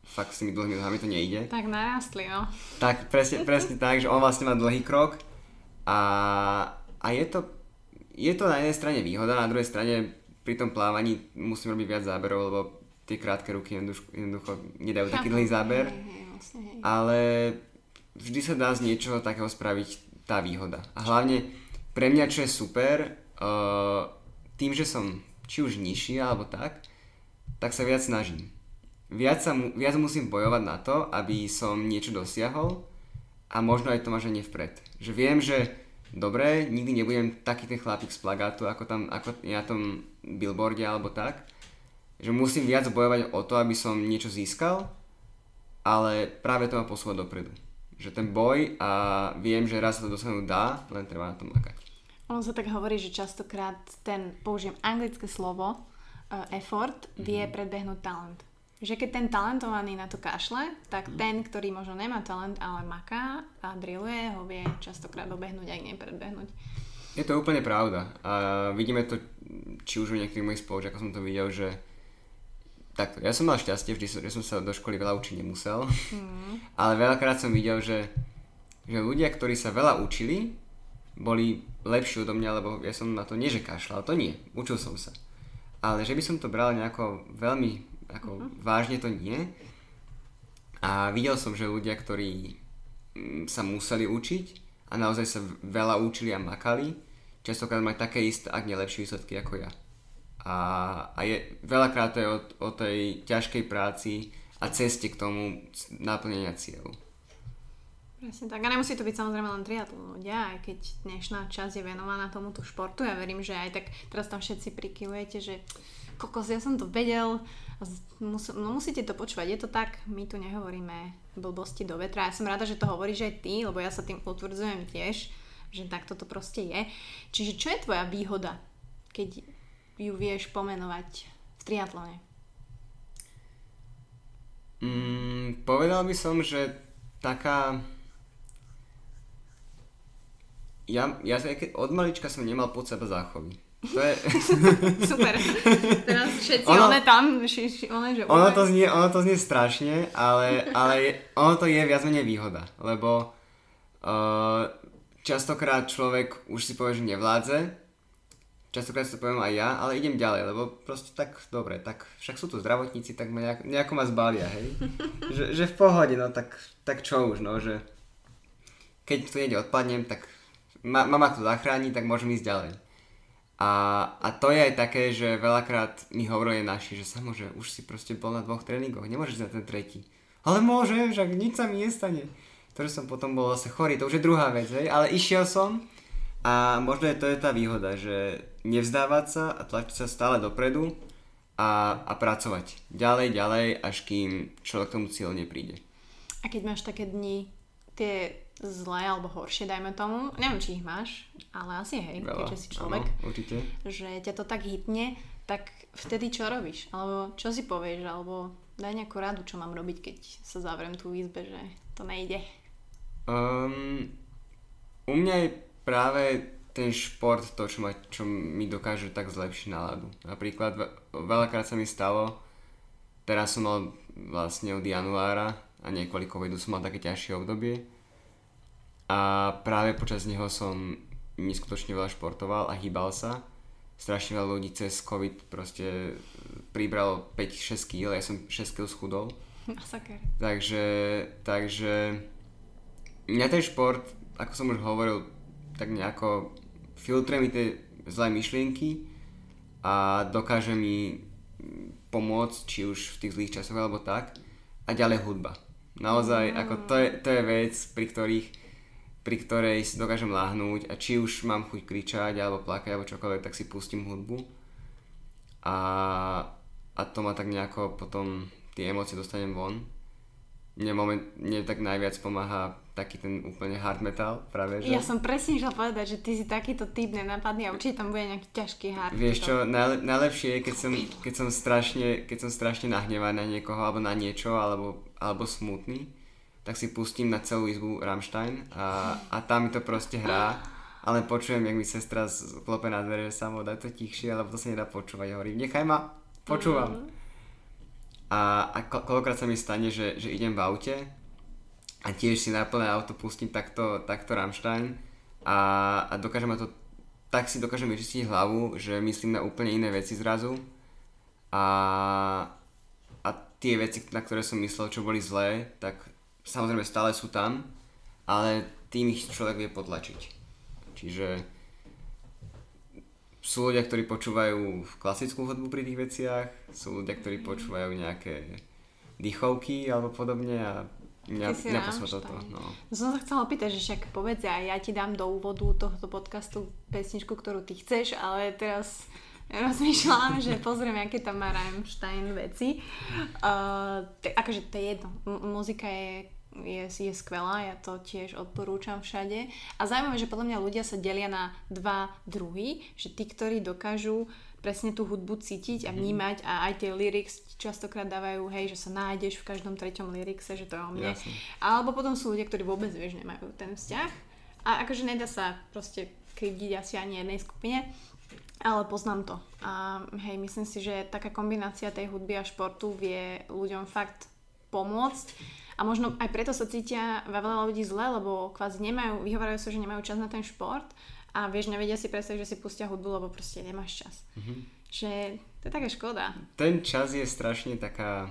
fakt s tými dlhými nohami to nejde. Tak narastli, no. Tak, presne, presne tak, že on vlastne má dlhý krok a, a je to, je to na jednej strane výhoda, na druhej strane pri tom plávaní musím robiť viac záberov, lebo tie krátke ruky jednoducho, jednoducho nedajú Chápu. Taký dlhý záber, hej, hej, vlastne, hej. Ale vždy sa dá z niečoho takého spraviť tá výhoda. A hlavne pre mňa, čo je super, uh, tým, že som či už nižší alebo tak, tak sa viac snažím. Viac, sa mu, viac musím bojovať na to, aby som niečo dosiahol a možno aj to maženie vpred. Že viem, že dobre, nikdy nebudem taký ten chlapík z plagátu, ako tam ako na tom billboarde alebo tak. Že musím viac bojovať o to, aby som niečo získal, ale práve to ma posúva dopredu. Že ten boj a viem, že raz sa to dosiahnuť dá, len treba na tom makať. Ono sa tak hovorí, že častokrát ten, použijem anglické slovo, uh, effort, vie mm-hmm. predbehnúť talent. Že keď ten talentovaný na to kašle, tak mm-hmm. ten, ktorý možno nemá talent, ale maká a drilluje, ho vie častokrát obehnúť, aj nepredbehnúť. Je to úplne pravda. A vidíme to, či už u niektorých mojich spolužiakov som to videl, že takto, ja som mal šťastie, vždy som, že som sa do školy veľa učiť nemusel, mm-hmm. ale veľakrát som videl, že, že ľudia, ktorí sa veľa učili, boli lepšie odo mňa, lebo ja som na to nie, že kašľal, to nie, učil som sa. Ale že by som to bral nejako veľmi ako uh-huh. vážne, to nie. A videl som, že ľudia, ktorí sa museli učiť a naozaj sa veľa učili a makali, častokrát mali také isté, ak nie lepšie výsledky ako ja. A, a je, veľakrát to je o, o tej ťažkej práci a ceste k tomu naplnenia cieľu. Presne tak. A nemusí to byť samozrejme len triatlón ľudia, aj keď dnešná časť je venovaná tomuto športu. Ja verím, že aj tak teraz tam všetci prikyľujete, že kokos, ja som to vedel. Mus- no musíte to počúvať, je to tak. My tu nehovoríme blbosti do vetra. Ja som rada, že to hovoríš aj ty, lebo ja sa tým potvrdzujem tiež, že takto to proste je. Čiže čo je tvoja výhoda, keď ju vieš pomenovať v triatlóne? Mm, povedal by som, že taká... Ja, ja od malička som nemal pod seba záchovy. To je... Super. Teraz všetci ono, one tam, ši, ši, one, že ono to, znie, ono to znie strašne, ale, ale je, ono to je viac menej výhoda, lebo uh, častokrát človek už si povie, že nevládze, častokrát si to poviem aj ja, ale idem ďalej, lebo proste tak, dobre, tak však sú tu zdravotníci, tak ma nejako, nejako ma zbavia, hej, že, že v pohode, no tak, tak čo už, no, že keď tu niekde odpadnem, tak ma, mama to zachráni, tak môžem ísť ďalej. A, a to je aj také, že veľakrát mi hovoria naši, že Samo, že už si proste bol na dvoch tréningoch, nemôžeš ísť na ten tretí. Ale môžeš, ak nič sa mi nestane. To, že som potom bol zase chorý, to už je druhá vec, hej, ale išiel som a možno je to je tá výhoda, že nevzdávať sa a tlačiť sa stále dopredu a, a pracovať ďalej, ďalej, až kým človek k tomu cieľu nepríde. A keď máš také dni, tie zlé alebo horšie, dajme tomu, neviem, či ich máš, ale asi hej, keďže si človek, áno, určite, že ťa to tak hitne, tak vtedy čo robíš? Alebo čo si povieš? Alebo daj nejakú radu, čo mám robiť, keď sa zavriem tu v izbe, že to nejde. Um, u mňa je práve ten šport to, čo, ma, čo mi dokáže tak zlepšiť náladu. Napríklad veľakrát sa mi stalo, teraz som mal vlastne od januára a niekoľko vedu som mal také ťažšie obdobie a práve počas neho som neskutočne veľa športoval a hýbal sa. Strašne veľa ľudí cez COVID proste pribralo päť až šesť kg, ja som šesť kg schudol. Masaker. Takže, takže mňa ten šport, ako som už hovoril, tak nejako filtruje mi tie zlé myšlienky a dokáže mi pomôcť, či už v tých zlých časoch alebo tak. A ďalej hudba. Naozaj, mm. ako to je, to je vec, pri, ktorých, pri ktorej si dokážem láhnúť a či už mám chuť kričať alebo plakať alebo čokoľvek, tak si pustím hudbu. A, a to ma tak nejako potom tie emócie dostanem von. Mne, moment, mne tak najviac pomáha taký ten úplne hard metal, práve že... Ja som presne išla povedať, že ty si takýto typ nenápadný a určite tam bude nejaký ťažký hard metal. Vieš čo, najle- najlepšie je, keď som, keď som strašne, keď som strašne nahnevaný na niekoho alebo na niečo, alebo, alebo smutný, tak si pustím na celú izbu Rammstein a, a tam mi to proste hrá, ale počujem, jak mi sestra klope na dvere, že Samo, daj to tichšie, alebo to sa nedá počúvať. Hovorím, nechaj ma, počúvam. Mm-hmm. A, a koľkokrát sa mi stane, že, že idem v aute a tiež si na plné auto pustím takto, takto Rammstein a, a dokážem ma to, tak si dokážem vyčistiť hlavu, že myslím na úplne iné veci zrazu a, a tie veci, na ktoré som myslel, čo boli zlé, tak samozrejme stále sú tam, ale tým ich človek vie potlačiť. Čiže sú ľudia, ktorí počúvajú klasickú hudbu pri tých veciach, sú ľudia, ktorí počúvajú nejaké dýchovky alebo podobne a mňa, mňa posme toto. No. Som sa chcela opýtať, že však povedz a ja ti dám do úvodu tohto podcastu pesničku, ktorú ty chceš, ale teraz rozmýšľam, že pozriem, aké tam má Rammstein veci. Uh, t- akože to je jedno, M- muzika je... Je, je skvelá, ja to tiež odporúčam všade. A zaujímavé, že podľa mňa ľudia sa delia na dva druhy, že tí, ktorí dokážu presne tú hudbu cítiť a vnímať a aj tie lyrics častokrát dávajú, hej, že sa nájdeš v každom treťom lyrixe, že to je o mne. Jasne. Alebo potom sú ľudia, ktorí vôbec, vieš, nemajú ten vzťah. A akože nedá sa proste krivdiť asi ani jednej skupine, ale poznám to. A hej, myslím si, že taká kombinácia tej hudby a športu vie ľuďom fakt pomôcť. A možno aj preto sa cítia veľa ľudí zle, lebo kvázi nemajú, vyhovárajú sa, že nemajú čas na ten šport a vieš, nevedia si predstaviť, že si pustia hudbu, lebo proste nemáš čas. Mm-hmm. Že to je taká škoda. Ten čas je strašne taká,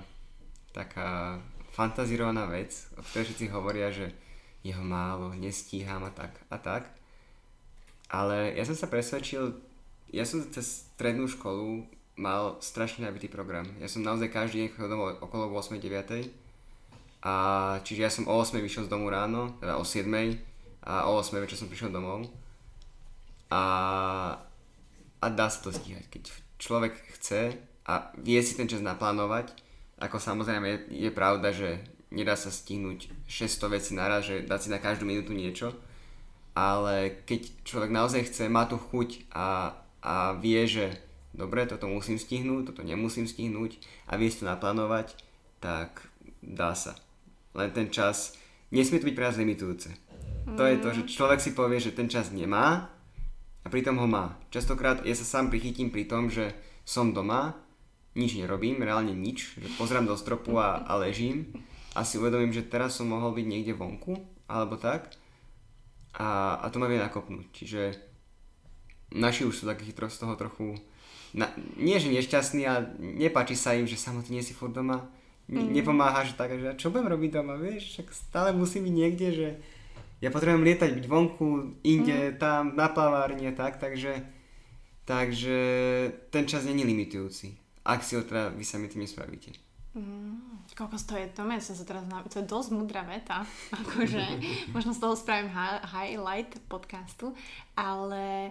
taká fantazírovaná vec, o ktorej všetci hovoria, že je ho málo, nestíham a tak a tak. Ale ja som sa presvedčil, ja som cez strednú školu mal strašne nabitý program. Ja som naozaj každý deň chodil domov okolo osem deväť. A čiže ja som o osem vyšiel z domu ráno, teda o sedem a o osem večer som prišiel domov a, a dá sa to stíhať, keď človek chce a vie si ten čas naplánovať, ako samozrejme je, je pravda, že nedá sa stihnúť šesťsto vecí naraz, že dá si na každú minútu niečo, ale keď človek naozaj chce, má tu chuť a, a vie, že dobre, toto musím stihnúť, toto nemusím stihnúť a vie si to naplánovať, tak dá sa. Len ten čas nesmie to byť pre nás limitujúce. Mm. To je to, že človek si povie, že ten čas nemá a pritom ho má. Častokrát ja sa sám prichytím pri tom, že som doma, nič nerobím, reálne nič, že pozerám do stropu a, a ležím a si uvedomím, že teraz som mohol byť niekde vonku alebo tak a, a to ma vie nakopnúť. Čiže naši už sú takí chytro z toho trochu, na, nie že nešťastní, ale nepáči sa im, že samotný nie si furt doma, ne, mm. nepomáhaš tak, že čo budem robiť doma, vieš, však stále musím byť niekde, že ja potrebujem lietať, byť vonku, inde, mm. tam, na plavárne, tak, takže, takže ten čas není limitujúci, ak si ho teda vy sami tým nespravíte. Mm, koľko z toho je to? Ja som sa teraz na... To je dosť múdra veta, akože možno z toho spravím ha- highlight podcastu, ale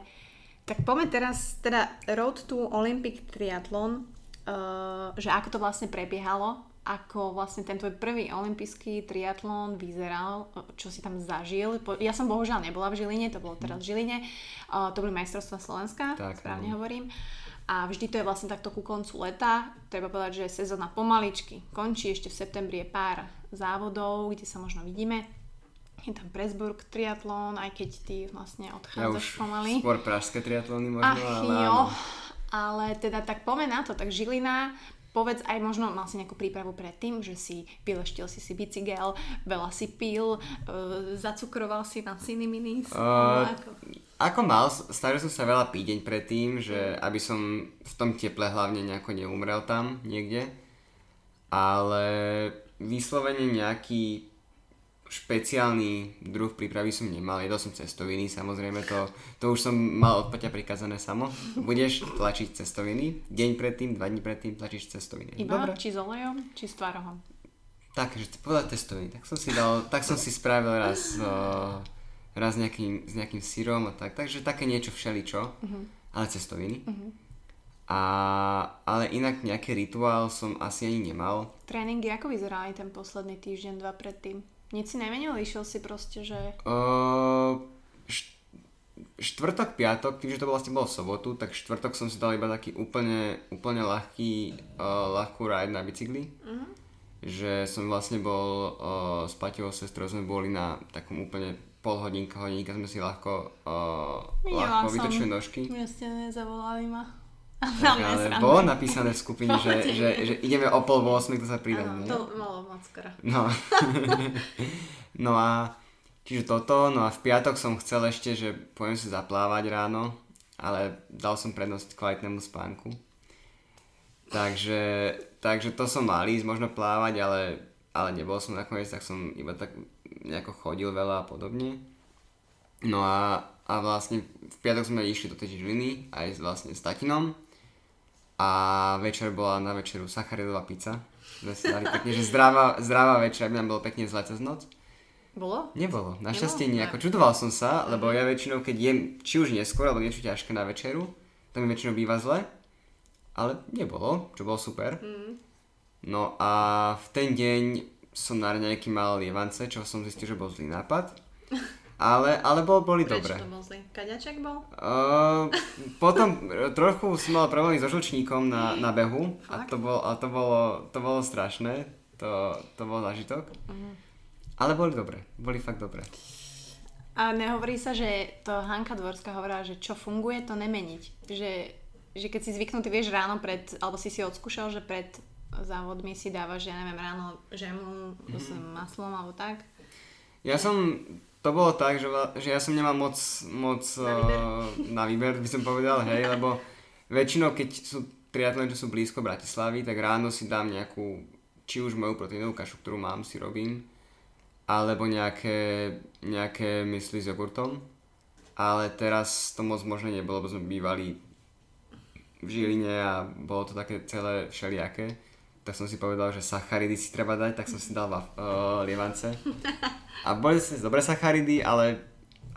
tak poďme teraz teda Road to Olympic Triathlon, uh, že ako to vlastne prebiehalo, ako vlastne ten tvoj prvý olympijský triatlón vyzeral, čo si tam zažil. Ja som bohužiaľ nebola v Žiline, to bolo teraz v Žiline, uh, to boli majstrovstvá Slovenska, tak, správne no. hovorím. A vždy to je vlastne takto ku koncu leta, treba povedať, že sezóna pomaličky končí, ešte v septembri je pár závodov, kde sa možno vidíme. Je tam Presburg triatlón, aj keď ty vlastne odchádzaš ja pomaly. Skôr pražské triatlóny možno. Ach ale jo, ale teda tak poďme na to, tak Žilina... Povedz aj možno, mal si nejakú prípravu predtým, že si vyleštil si si bicykel, veľa si pil, e, zacukroval si na siniminis? Uh, ako? ako mal, staril som sa veľa piť deň predtým, že aby som v tom teple hlavne nejako neumrel tam niekde. Ale vyslovene nejaký špeciálny druh prípravy som nemal. Jedol som cestoviny, samozrejme to, to už som mal od Paťa prikázané samo. Budeš tlačiť cestoviny, deň predtým, dva dní predtým tlačíš cestoviny. Iba? Dobre. Či s olejom, či s tvarohom? Takže podľa cestoviny. Tak som si dal, tak som si spravil raz, uh, raz nejakým, s nejakým syrom a tak. Takže také niečo všeličo, uh-huh. ale cestoviny. Uh-huh. A, ale inak nejaký rituál som asi ani nemal. Tréningy ako vyzerali ten posledný týždeň, dva predtým? Nič si nemenil, išiel si proste, že... Uh, št- štvrtok, piatok, tým, že to vlastne bolo v sobotu, tak štvrtok som si dal iba taký úplne, úplne ľahký, uh, ľahkú ride na bicykli. Uh-huh. Že som vlastne bol uh, s Paťovou sestrou, sme boli na takom úplne pol hodinka, hodinka sme si ľahko, uh, ľahko vytočili nožky. Mňa ste nezavolali ma. Tak, ale bolo napísané v skupine, že, že, že ideme o pol osmi, kto sa prída. Áno, to malo moc skoro. No. No a čiže toto, no a v piatok som chcel ešte, že pôjdem sa zaplávať ráno, ale dal som prednosť kvalitnému spánku. Takže, takže to som mal ísť, možno plávať, ale, ale nebol som nakoniec, tak som iba tak nejako chodil veľa a podobne. No a, a vlastne v piatok sme išli do tej Žiliny aj vlastne s tatinom. A večer bola na večeru sacharidová pizza. Sme si dali pekne, že zdravá, zdravá večera, aby nám bolo pekne zle cez noc. Bolo? Nebolo. Našťastie nejako. Čudoval som sa, lebo ja väčšinou, keď jem či už neskôr, alebo niečo ťažké na večeru, to mi väčšinou býva zle. Ale nebolo, čo bolo super. Mm. No a v ten deň som na raňajky mal lievance, čo som zistil, že bol zlý nápad. Ale, ale bol, boli Prečo dobré. Prečo to bol zlý? Kaďaček bol? Uh, potom trochu som mal problémy so žlčníkom na, na behu. Fakt? A, to bol, a to, bolo, to bolo strašné. To, to bol zážitok. Uh-huh. Ale boli dobré. Boli fakt dobré. A nehovorí sa, že to Hanka Dvorská hovorila, že čo funguje, to nemeniť. Že, že keď si zvyknutý, vieš, ráno pred, alebo si si odskúšal, že pred závodmi si dávaš, ja neviem, ráno žemu s mm-hmm. maslom alebo tak. Ja som... To bolo tak, že, že ja som nemal moc, moc na výber. Uh, na výber, by som povedal, hej, lebo väčšinou, keď sú triatlóny, čo sú blízko Bratislavy, tak ráno si dám nejakú, či už moju proteínovú kašu, ktorú mám, si robím, alebo nejaké, nejaké mysli s jogurtom, ale teraz to moc možné nebolo, lebo sme bývali v Žiline a bolo to také celé všelijaké, tak som si povedal, že sacharidy si treba dať, tak som si dal uh, lievance. A boli si dobré sacharidy, ale,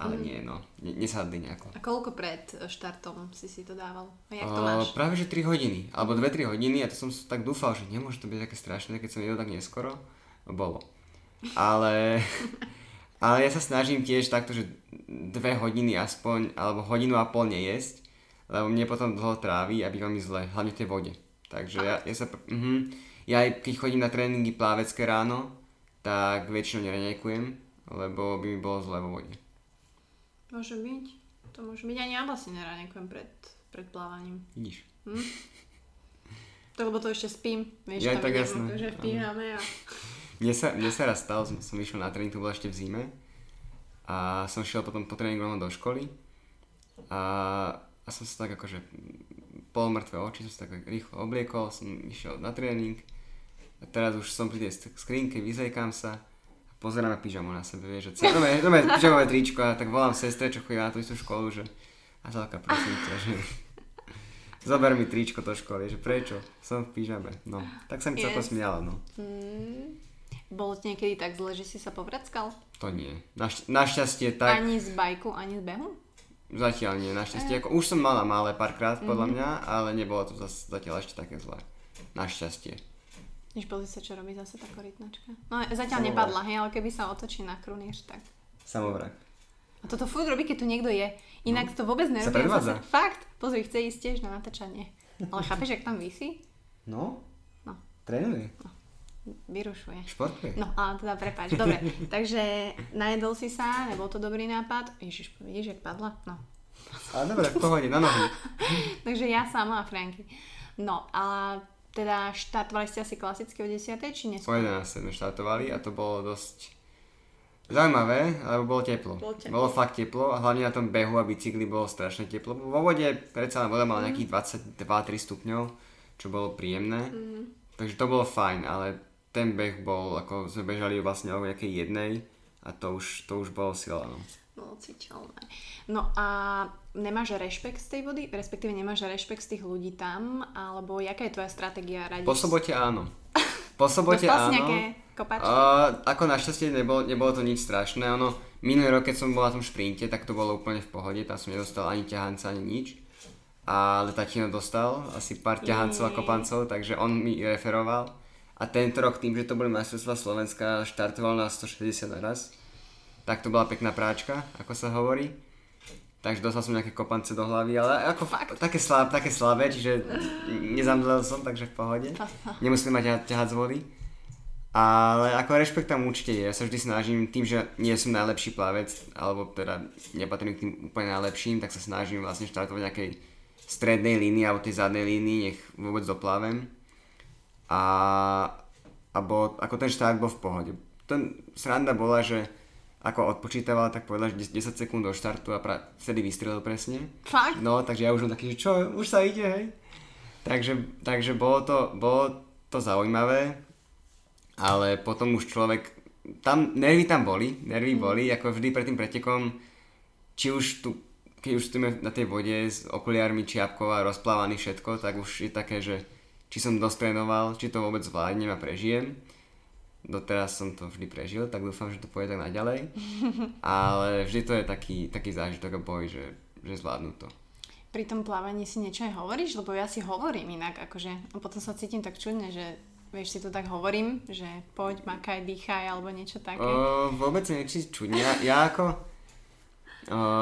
ale mm. nie, no, nesadli nejako. A koľko pred štartom si si to dával? A jak to máš? Uh, práve že tri hodiny, alebo dve tri hodiny, a to som tak dúfal, že nemôže to byť také strašné, keď som jedol tak neskoro, bolo. Ale, ale ja sa snažím tiež takto, že dve hodiny aspoň, alebo hodinu a pol nejesť, lebo mne potom dlho trávi a býva mi zle, hlavne v tej vode. Takže ja, ja sa, uh-huh, ja aj keď chodím na tréningy plávecké ráno, tak väčšinou nereňajkujem, lebo by mi bolo zle vo vode. Môže byť. To môže byť. Ani ja vlastne nereňajkujem pred, pred plávaním. Vidíš. Hm? To lebo to ešte spím. Vieš, ja tak jasné. Takže vpíhame a... Mne sa, mne sa raz stalo, som, som išiel na tréning, to bolo ešte v zime. a som šiel potom po tréningu do školy a, a som sa tak akože pol mŕtve oči, som sa tak rýchlo obliekol, som išiel na tréning a teraz už som pri tej skrinke, vyzliekam sa a pozerám na pyžamu na sebe, vieš, že nové, nové pyžamové tričko a tak volám sestre, čo chodí na tú istú školu, že a celka prosím ťa, že zober mi tričko do školy, že prečo? Som v pyžame. No, tak sa mi yes. sa to smiala, no. Mm. Bolo ti niekedy tak zle, že si sa povrackal? To nie. Našť- našťastie tak... Ani z bajku, ani z behu? Zatiaľ nie, našťastie. E. Ako, už som mala malé párkrát, podľa mm-hmm. mňa, ale nebolo to zas, zatiaľ ešte také zlé. Našťastie. Než pozri sa, čo robí zase tá korytnačka. No, zatiaľ samovrak. Nepadla, hej, ale keby sa otočí na krunieš, tak... Samovrak. A toto furt robí, keď tu niekto je. Inak no. to vôbec nerobí. Sa predvádza. Fakt. Pozri, chce ísť tiež na natáčanie. Ale chápeš, jak tam visí? No. No. Trénuje. No. Vyrušuje. Športuje. No, ale teda prepáč. Dobre. Takže najedol si sa, nebol to dobrý nápad. Ježiš, vidíš, jak padla? No. Ale dobre, v pohode, na nohy. Takže ja sama a Franky. No, a teda štartovali ste asi klasicky o desiatej či neskôr? O jedenástej štartovali a to bolo dosť... Zaujímavé, lebo bolo teplo. bolo teplo. Bolo fakt teplo a hlavne na tom behu a bicykli bolo strašne teplo. Vo vode predsa voda mala nejakých dvadsaťdva tri stupňov, čo bolo príjemné. Mm. Takže to bolo fajn, ale ten beh bol, ako sme bežali vlastne o nejakej jednej a to už, to už bolo sila. No. Bolo citeľné. No a nemáš rešpekt z tej vody? Respektíve nemáš rešpekt z tých ľudí tam? Alebo jaká je tvoja stratégia? Radíš? Po sobote áno. Po sobote áno. Nejaké... Uh, ako našťastie nebolo, nebolo to nič strašné, ono minulý rok, keď som bol na tom šprinte, tak to bolo úplne v pohode, tam som nedostal ani ťahanca, ani nič, ale tatino dostal asi pár ťahancov a kopancov, takže on mi referoval a tento rok tým, že to boli majstrovstvá Slovenska, štartoval na stošesťdesiat raz, tak to bola pekná práčka, ako sa hovorí, takže dostal som nejaké kopance do hlavy, ale ako fakt také, slab, také slabé, čiže nezamdlel som, takže v pohode, nemusím ma ťahať z vody. Ale ako rešpekt tam určite je, ja sa vždy snažím, tým, že nie som najlepší plavec, alebo teda nepatrím k tým úplne najlepším, tak sa snažím vlastne štartovať nejakej strednej línii alebo tej zadnej línii, nech vôbec doplavem. A, a bol, ako ten štart bol v pohode. Ten sranda bola, že ako odpočítavala, tak povedala, že desať sekúnd do štartu a pra, vtedy vystrelil presne. Fakt? No, takže ja už som taký, že čo, už sa ide, hej. Takže, takže bolo to, bolo to zaujímavé. Ale potom už človek, tam nervy tam boli, nervy mm. boli, ako vždy pred tým pretekom, či už tu, keď už tu na tej vode s okuliármi, čiapkou a rozplávaný všetko, tak už je také, že či som dostrénoval, či to vôbec zvládnem a prežijem. Doteraz som to vždy prežil, tak dúfam, že to pôjde tak naďalej, ale vždy to je taký, taký zážitok a boj, že, že zvládnu to. Pri tom plávaní si niečo aj hovoríš? Lebo ja si hovorím inak, akože, a potom sa cítim tak čudne, že... Vieš, si to tak hovorím, že poď, makaj, dýchaj, alebo niečo také. O, vôbec sa niečo čudne. Ja, ja ako o,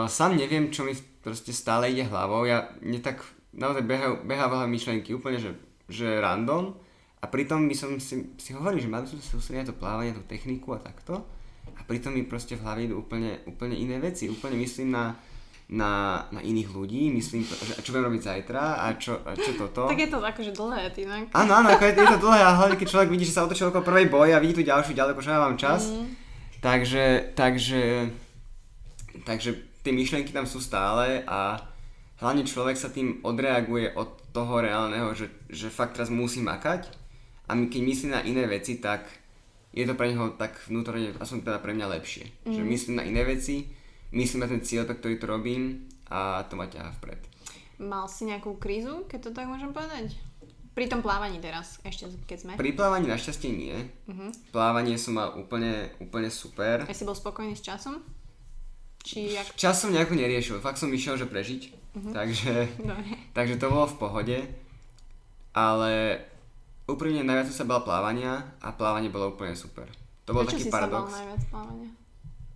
sám neviem, čo mi proste stále ide hlavou. Ja mne tak naozaj beha, beha veľa myšlenky, úplne, že, že random. A pritom mi som si, si hovoril, že mám som sa sústrediť na to plávanie, tú techniku a takto. A pritom mi proste v hlave idú úplne, úplne iné veci. Úplne myslím na... Na, na iných ľudí, myslím, že, čo budem robiť zajtra a čo, a čo toto. Tak je to akože dlhé, inak. Áno, áno, ako je, je to dlhé a hlavne, keď človek vidí, že sa otočil okolo prvej boji a vidí tu ďalšiu ďaleko, že ja mám čas. Mm. Takže, takže, takže tie myšlienky tam sú stále a hlavne človek sa tým odreaguje od toho reálneho, že, že fakt teraz musí makať a my, keď myslí na iné veci, tak je to pre neho tak vnútorne, aspoň teda pre mňa lepšie. Mm. Že myslím na iné veci, myslím na ten cieľ, pre ktorý to robím a to ma ťahá vpred. Mal si nejakú krízu, keď to tak môžem povedať? Pri tom plávaní teraz, ešte keď sme. Pri plávaní našťastie nie. Uh-huh. Plávanie som mal úplne, úplne super. A si bol spokojný s časom? Či jak... Čas som nejako neriešil, fakt som išiel, že prežiť. Uh-huh. Takže, takže to bolo v pohode. Ale úprimne najviac som sa bal plávania a plávanie bolo úplne super. To bol Prečo taký paradox. Prečo si sa bal najviac plávania?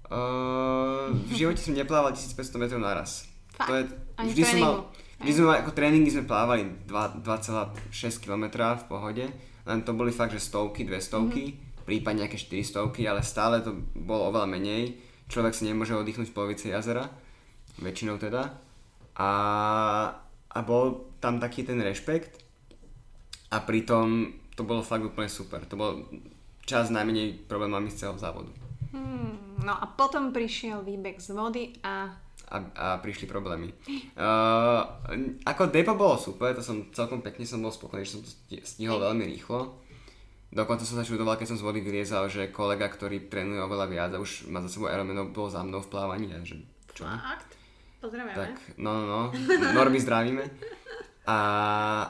Uh, v živote som neplával tisícpäťsto metrov naraz. To je, vždy som mal, vždy sme mal, ako tréningy sme plávali dva celé šesť kilometra v pohode, len to boli fakt, že stovky, dve stovky, mm-hmm. prípadne nejaké štyri stovky, ale stále to bolo oveľa menej. Človek si nemôže oddychnúť v polovici jazera, väčšinou teda. A, a bol tam taký ten rešpekt a pritom to bolo fakt úplne super. To bol čas najmenej problémami z celého závodu. Hmm. No a potom prišiel výbek z vody a... A, a prišli problémy. Uh, ako depo bolo super, to som celkom pekne som bol spokojný, že som to stihol veľmi rýchlo. Dokonca som sa čudoval, keď som z vody vyliezal, že kolega, ktorý trénuje oveľa viac a už má za sebou Ironmanov, bol za mnou v plávaní. A že, čo? Fakt? Pozdravujeme. Tak, no, no, no. Normy zdravíme. A,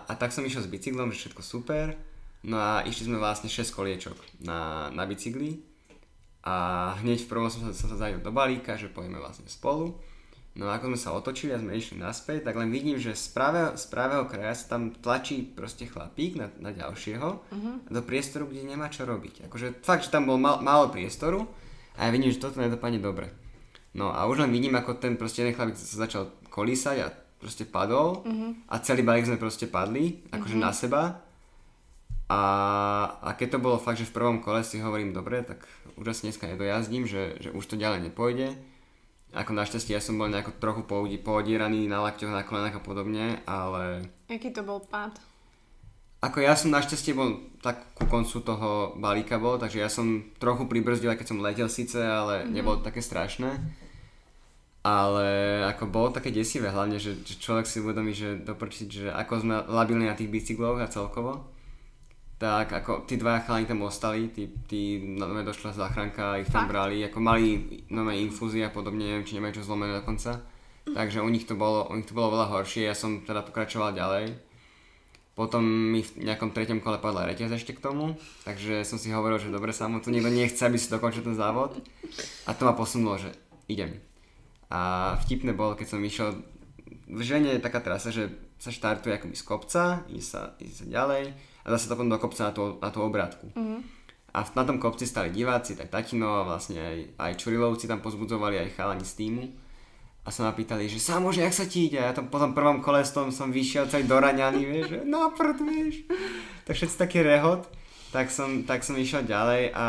a tak som išiel s bicyklom, že všetko super. No a išli sme vlastne šesť koliečok na, na bicykli. A hneď v prvom som sa, som sa zajel do balíka, že pojeme vlastne spolu. No a ako sme sa otočili a sme išli naspäť, tak len vidím, že z pravého, z pravého kraja sa tam tlačí proste chlapík na, na ďalšieho uh-huh. do priestoru, kde nemá čo robiť. Akože fakt, že tam bolo mal, málo priestoru a ja vidím, že toto nedopadne dobre. No a už len vidím, ako ten proste jeden chlapík sa začal kolísať a proste padol uh-huh. a celý balík sme proste padli, akože uh-huh. na seba. A, a keď to bolo fakt, že v prvom kole si hovorím, dobre, tak úžasne dneska nedojazdím, že, že už to ďalej nepôjde. Ako našťastie, ja som bol nejako trochu poodíraný na lakťoch, na kolenách a podobne, ale... Jaký to bol pád? Ako ja som našťastie bol tak ku koncu toho balíka bol, takže ja som trochu pribrzdil, keď som letel síce, ale mm. nebolo to také strašné. Ale ako bolo také desivé, hlavne, že, že človek si uvedomí, že doprčiť, že ako sme labilní na tých bicykloch a celkovo. Tak ako tí dvaja chalani tam ostali, tí, tí nové došla záchranka, ich tam brali, ako mali nové infúzie a podobne, neviem, či nemajú čo zlomené dokonca. Takže u nich to bolo, u nich to bolo veľa horšie, ja som teda pokračoval ďalej. Potom mi v nejakom treťom kole padla reťaz ešte k tomu, takže som si hovoril, že dobre, Samo, tu niekto nechce, aby si dokončil ten závod. A to ma posunulo, že idem. A vtipné bolo, keď som išiel, v žene je taká trasa, že sa štartuje akoby z kopca, ísť sa, ísť sa ďalej. A zase to potom do kopca na tú, na tú obrátku. Mm-hmm. A v, na tom kopci stali diváci, tak Tatino a vlastne aj, aj Čurilovci tam pozbudzovali, aj chalani z týmu. A sa ma pýtali, že Samo, že jak sa ti ide? A ja tam po tom prvom kole s tom som vyšiel celý doraňaný, vieš, že na prd, vieš. Tak všetci taký rehot. Tak som, tak som išiel ďalej a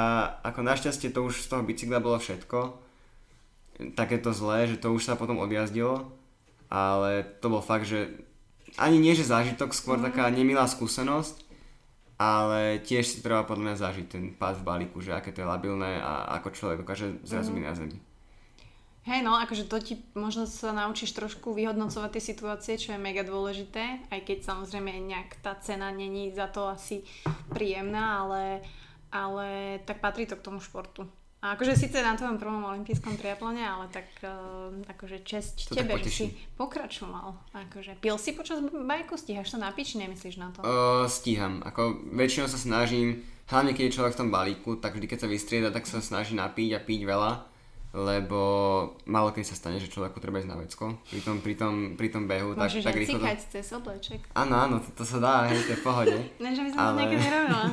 ako našťastie to už z toho bicykla bolo všetko. Takéto zlé, že to už sa potom odjazdilo. Ale to bol fakt, že ani nie, že zážitok, skôr mm-hmm. taká nemilá skúsenosť. Ale tiež si treba podľa mňa zažiť ten pád v balíku, že aké to je labilné a ako človek dokáže zrazu byť mm. na zemi. Hej, no, akože to ti možno sa naučíš trošku vyhodnocovať tie situácie, čo je mega dôležité, aj keď samozrejme nejak tá cena není za to asi príjemná, ale, ale tak patrí to k tomu športu. A akože síce na tvojom prvom olympijskom triatlone, ale tak uh, akože česť to tebe, že si pokračoval. Akože pil si počas bajku? Stíhaš to na piči? Nemyslíš na to? Uh, stíham. Ako väčšinou sa snažím, hlavne keď je človek v tom balíku, tak vždy keď sa vystrieda, tak sa snaží napiť a piť veľa, lebo málo keď sa stane, že človeku treba ísť na vecko. Pri tom, pri tom, pri tom behu môžeš tak, tak rýchlo... Môžeš aj cíkať to... cez obleček. Áno, áno, to, to sa dá, hej, to je v pohode. Než aby som ale... to niekedy robila.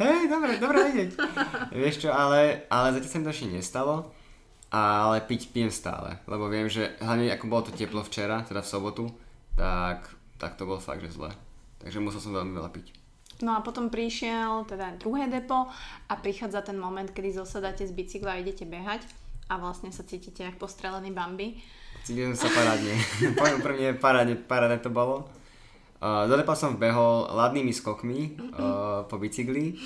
Hej, dobre, dobre vedieť. Vieš čo, ale, ale zatiaľ sa mi to ešte nestalo, ale piť pijem stále, lebo viem, že hlavne ako bolo to teplo včera, teda v sobotu, tak, tak to bolo fakt, že zle. Takže musel som veľmi veľa piť. No a potom prišiel teda druhé depo a prichádza ten moment, kedy zosadáte z bicykla a idete behať a vlastne sa cítite ako postrelený Bambi. Cítim sa parádne. Poviem prvne, parádne, parádne to bolo. Uh, do depa som vbehol ladnými skokmi uh, po bicykli.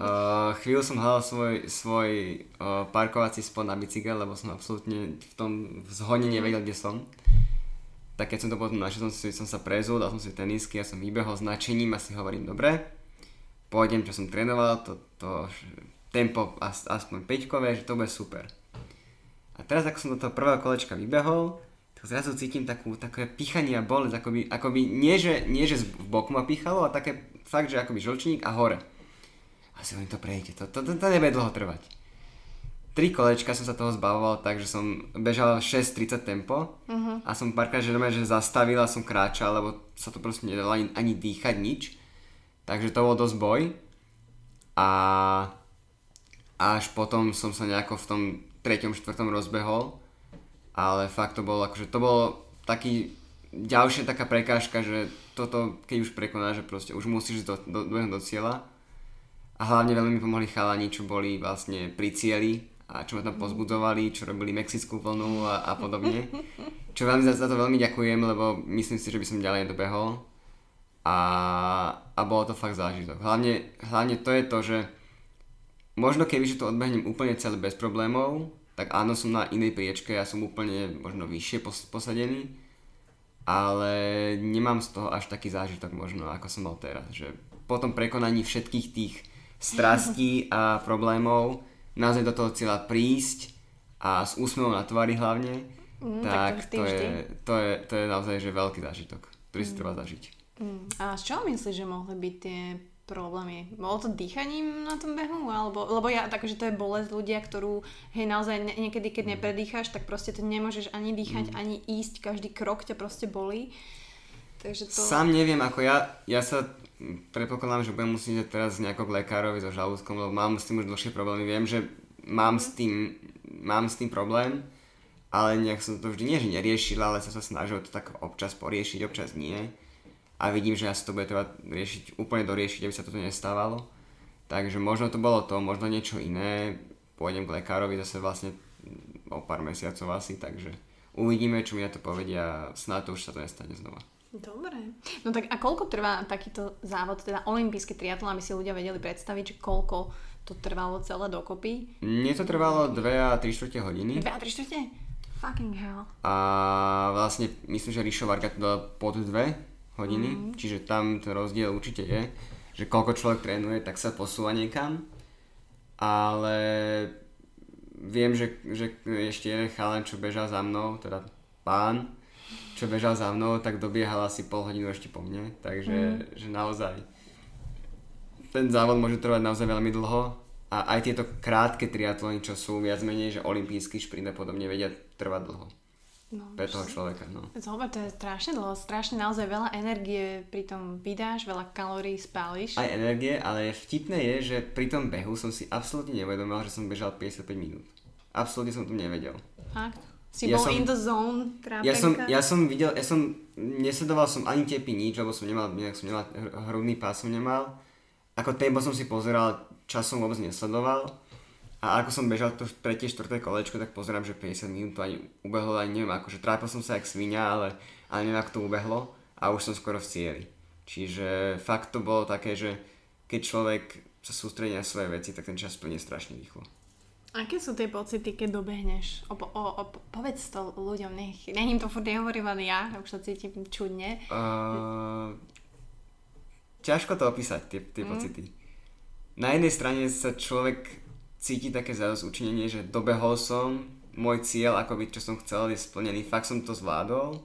Uh, chvíľu som hľadal svoj, svoj uh, parkovací spot na bicykel, lebo som absolútne v tom zhone nevedel, kde som. Tak keď som to potom našiel, som, som sa prezul, dal som si tenisky, ja som vybehol značením a si hovorím, dobre, pôjdem, čo som trénoval, to, to tempo as, aspoň päťkové, že to bude super. A teraz, ako som do toho prvého kolečka vybehol, zrazu cítim takú, také píchanie a bolesť, akoby, akoby nie, že, nie, že v boku ma píchalo, a také fakt, že akoby žlčník a hore. A si hovorím, to prejdete, to, to, to, to nebude dlho trvať. Tri kolečka som sa toho zbavoval tak, že som bežal šesť tridsať tempo uh-huh. a som párkrát, že, že zastavil a som kráčal, lebo sa to proste nedalo ani, ani dýchať, nič. Takže to bol dosť boj. A až potom som sa nejako v tom treťom, štvrtom rozbehol. Ale fakt to bolo, akože to bolo taký, ďalšia taká prekážka, že toto, keď už prekonáš, že proste už musíš do, do, do, do cieľa. A hlavne veľmi mi pomohli chalani, čo boli vlastne pri cieli a čo ma tam pozbudzovali, čo robili mexickú vlnu a, a podobne. Čo veľmi za, za to veľmi ďakujem, lebo myslím si, že by som ďalej nedobehol. A, a bolo to fakt zážitok. Hlavne, hlavne to je to, že možno kebyže to odbehnem úplne celé bez problémov, tak áno, som na inej priečke, ja som úplne možno vyššie posadený, ale nemám z toho až taký zážitok možno, ako som mal teraz, že po tom prekonaní všetkých tých strastí a problémov naozaj do toho cieľa prísť a s úsmevom na tvári hlavne, mm, tak, tak to, to, je, to, je, to je naozaj že veľký zážitok, ktorý mm. si treba zažiť. Mm. A z čoho myslíš, že mohli byť tie problémy? Bolo to dýchaním na tom behu? Alebo, lebo ja, takže to je bolesť ľudia, ktorú hej, naozaj ne, niekedy, keď mm. nepredýcháš, tak proste to nemôžeš ani dýchať, mm. ani ísť, každý krok ťa proste bolí. Takže to... Sám neviem, ako ja, ja sa predpokladám, že budem musieť teraz nejako k lekárovi so žalúdkom, lebo mám s tým už dlhšie problémy. Viem, že mám mm. s tým, mám s tým problém, ale nejak som to vždy nie, že neriešil, ale som sa snažil to tak občas poriešiť, občas nie. A vidím, že ja si to bude treba riešiť, úplne doriešiť, aby sa toto nestávalo. Takže možno to bolo to, možno niečo iné. Pôjdem k lekárovi zase vlastne o pár mesiacov asi, takže uvidíme, čo mi na to povedia. Snáď to už sa to nestane znova. Dobre. No tak a koľko trvá takýto závod, teda olympijský triatlón, aby si ľudia vedeli predstaviť, že koľko to trvalo celé dokopy? Mne to trvalo dve a tri štvrte hodiny. dve a tri štvrte? Fucking hell. A vlastne myslím, že Rišo Varga to dala pod dve hodiny, mm-hmm. čiže tam ten rozdiel určite je, že koľko človek trénuje, tak sa posúva niekam, ale viem, že, že ešte jeden chalan, čo bežal za mnou, teda pán, čo bežal za mnou, tak dobiehal asi pol hodinu ešte po mne, takže mm-hmm. že naozaj ten závod môže trvať naozaj veľmi dlho a aj tieto krátke triatlóny, čo sú viac menej, že olympijský šprint a podobne, vedia trvať dlho. No, pre toho človeka, no. Zhober, to je strašne dlho, strašne naozaj veľa energie pri tom vydáš, veľa kalórií spáliš. Aj energie, ale vtipné je, že pri tom behu som si absolútne nevedomil, že som bežal päťdesiatpäť minút. Absolútne som to nevedel. Fakt? Si ja bol som, in the zone, trápenka? Ja som, ja som videl, ja som, nesledoval som ani tepy nič, lebo som nemal, nejak som nemal, hrudný pás som nemal. Ako tempo som si pozeral, čas som vôbec nesledoval. A ako som bežal to tretie, štvrté kolečko, tak pozerám, že päťdesiat minút to ani ubehlo, ani neviem ako, že trápil som sa jak svinia, ale, ale neviem ako to ubehlo a už som skoro v cieli. Čiže fakt to bolo také, že keď človek sa sústredí na svoje veci, tak ten čas plne strašne rýchlo. Aké sú tie pocity, keď dobehneš? O, o, o, povedz to ľuďom, nech, nech im to furt nehovorím, ale ja už sa cítim čudne. Uh, ťažko to opísať, tie, tie mm. pocity. Na jednej strane sa človek cíti také zadosťučinenie, že dobehol som, môj cieľ, akoby čo som chcel, je splnený, fakt som to zvládol.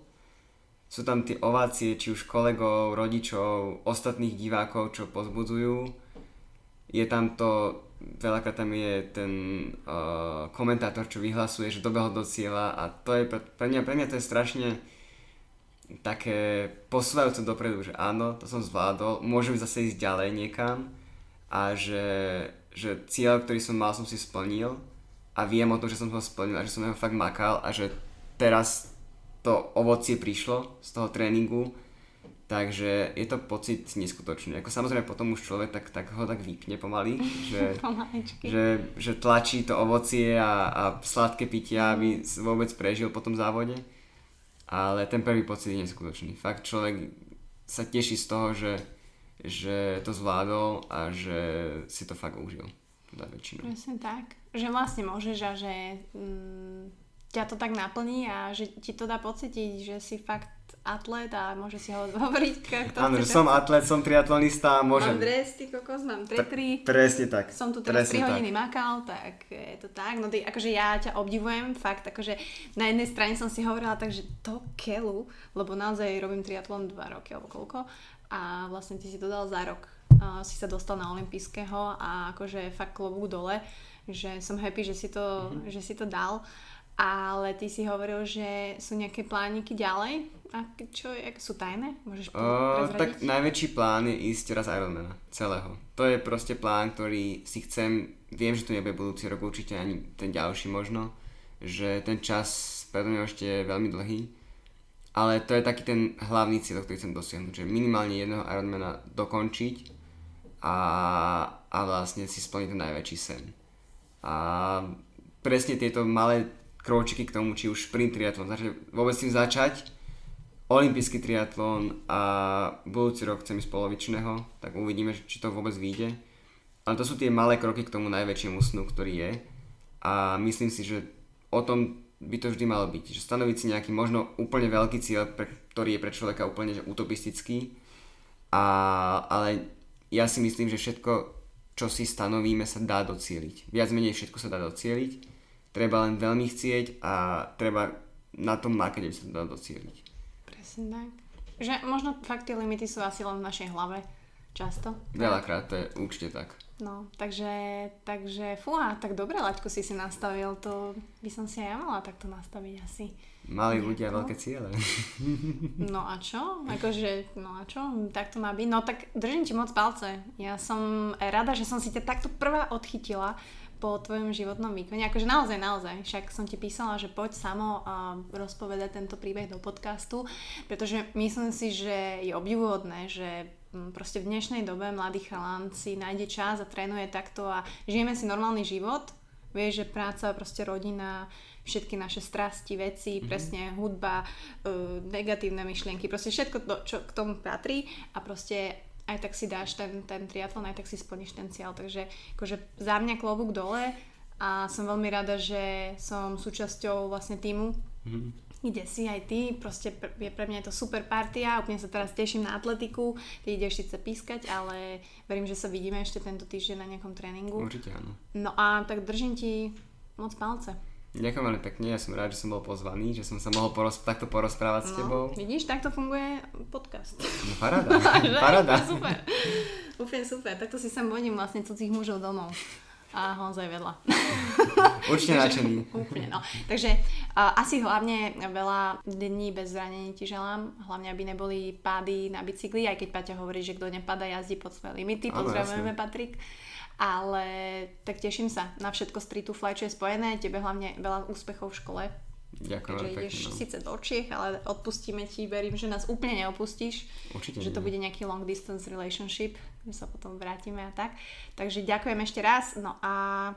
Sú tam tie ovácie, či už kolegov, rodičov, ostatných divákov, čo pozbudzujú. Je tam to, veľakrát tam je ten uh, komentátor, čo vyhlasuje, že dobehol do cieľa a to je pre, pre mňa, pre mňa to je strašne také posúvajúce dopredu, že áno, to som zvládol, môžem zase ísť ďalej niekam a že že cieľ, ktorý som mal, som si splnil a viem o tom, že som ho splnil a že som ho fakt makal a že teraz to ovocie prišlo z toho tréningu, takže je to pocit neskutočný. Ako samozrejme potom už človek tak, tak ho tak vypne pomaly, že, že, že tlačí to ovocie a, a sladké pitia, aby vôbec prežil po tom závode, ale ten prvý pocit je neskutočný. Fakt človek sa teší z toho, že že to zvládol a že si to fakt užil. Teda väčšinou. Presne tak. Že vlastne môžeš a že mm, ťa to tak naplní a že ti to dá pocítiť, že si fakt atlet a môže si ho hovoriť. Áno, že som atlet, som triatlonista a môžem. Mám dres, ty kokos, mám tretri. Pre, presne tak. Som tu teraz tri hodiny makal, tak je to tak. No ty, akože ja ťa obdivujem, fakt, akože na jednej strane som si hovorila, takže to keľu, lebo naozaj robím triatlon dva roky, alebo koľko. A vlastne ty si to dal za rok, uh, si sa dostal na olympijského a akože fakt klobúk dole, že som happy, že si to, mm-hmm. že si to dal, ale ty si hovoril, že sú nejaké plániky ďalej a čo jak, sú tajné? Môžeš prezradiť? Uh, tak najväčší plán je ísť raz Ironmana celého, to je proste plán, ktorý si chcem, viem, že to nebude budúci rok určite, ani ten ďalší možno, že ten čas preto mňa ešte je veľmi dlhý. Ale to je taký ten hlavný cieľ, ktorý chcem dosiahnuť, že minimálne jedného Ironmana dokončiť a, a vlastne si splniť ten najväčší sen. A presne tieto malé kročky k tomu, či už sprint triatlón, znači vôbec s tým začať, olympijský triatlón a budúci rok chcem ísť polovičného, tak uvidíme, či to vôbec vyjde. Ale to sú tie malé kroky k tomu najväčšiemu snu, ktorý je. A myslím si, že o tom by to vždy malo byť. Že stanoviť si nejaký možno úplne veľký cieľ, pre, ktorý je pre človeka úplne že utopistický. A, ale ja si myslím, že všetko, čo si stanovíme, sa dá docieliť. Viac menej všetko sa dá docieliť. Treba len veľmi chcieť a treba na tom makať, aby sa to dá docieliť. Presne tak. Že možno fakt tie limity sú asi len v našej hlave často. Veľakrát, to je určite tak. No, takže, takže fúha, tak dobre, Laďko, si si nastavil, to by som si aj ja mala takto nastaviť asi. Mali ľudia veľké ciele. No a čo? Akože, no a čo? Tak to má byť. No tak držím ti moc palce. Ja som rada, že som si ťa takto prvá odchytila po tvojom životnom výkone. Akože naozaj, naozaj. Však som ti písala, že poď Samo a rozpovedať tento príbeh do podcastu, pretože myslím si, že je obdivuhodné, že proste v dnešnej dobe mladý chalán si nájde čas a trénuje takto a žijeme si normálny život. Vieš, že práca, proste rodina, všetky naše strasti, veci, mm-hmm. presne hudba, negatívne myšlienky, proste všetko, to, čo k tomu patrí a proste aj tak si dáš ten, ten triatlon, aj tak si splníš ten cieľ. Takže akože za mňa klobúk dole a som veľmi rada, že som súčasťou vlastne týmu, mm-hmm. kde si aj ty. Proste je pre mňa je to super partia, úplne sa teraz teším na atletiku. Ty ideš síce pískať, ale verím, že sa vidíme ešte tento týždeň na nejakom tréningu. Určite áno. No a tak držím ti moc palce. Ďakujem veľmi pekne, ja som rád, že som bol pozvaný, že som sa mohol porozp- takto porozprávať no, s tebou. Vidíš, takto funguje podcast. No paráda, paráda. Super, úplne super, takto si sem vodím vlastne cudzích mužov domov. A Honzaj vedľa. Určite nadšený. Úplne, no. Takže uh, asi hlavne veľa dní bez zranení ti želám. Hlavne, aby neboli pády na bicykli, aj keď Paťa hovorí, že kto nepadá, jazdí pod svoje limity. Pozdravujeme, Patrik. Ale tak teším sa na všetko Street to Fly, čo je spojené. Tebe hlavne veľa úspechov v škole. Ďakujem. Takže ideš no. síce do Čiech, ale odpustíme ti, verím, že nás úplne neopustíš. Určite že nie. To bude nejaký long distance relationship, my sa potom vrátime a tak. Takže ďakujem ešte raz. No a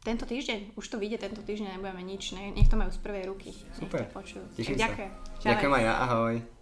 tento týždeň, už to vyjde tento týždeň, nebudeme nič, ne? Nech to majú z prvej ruky. Super. Nech to počujú. Ďakujem. Ďakujem aj ja, ahoj.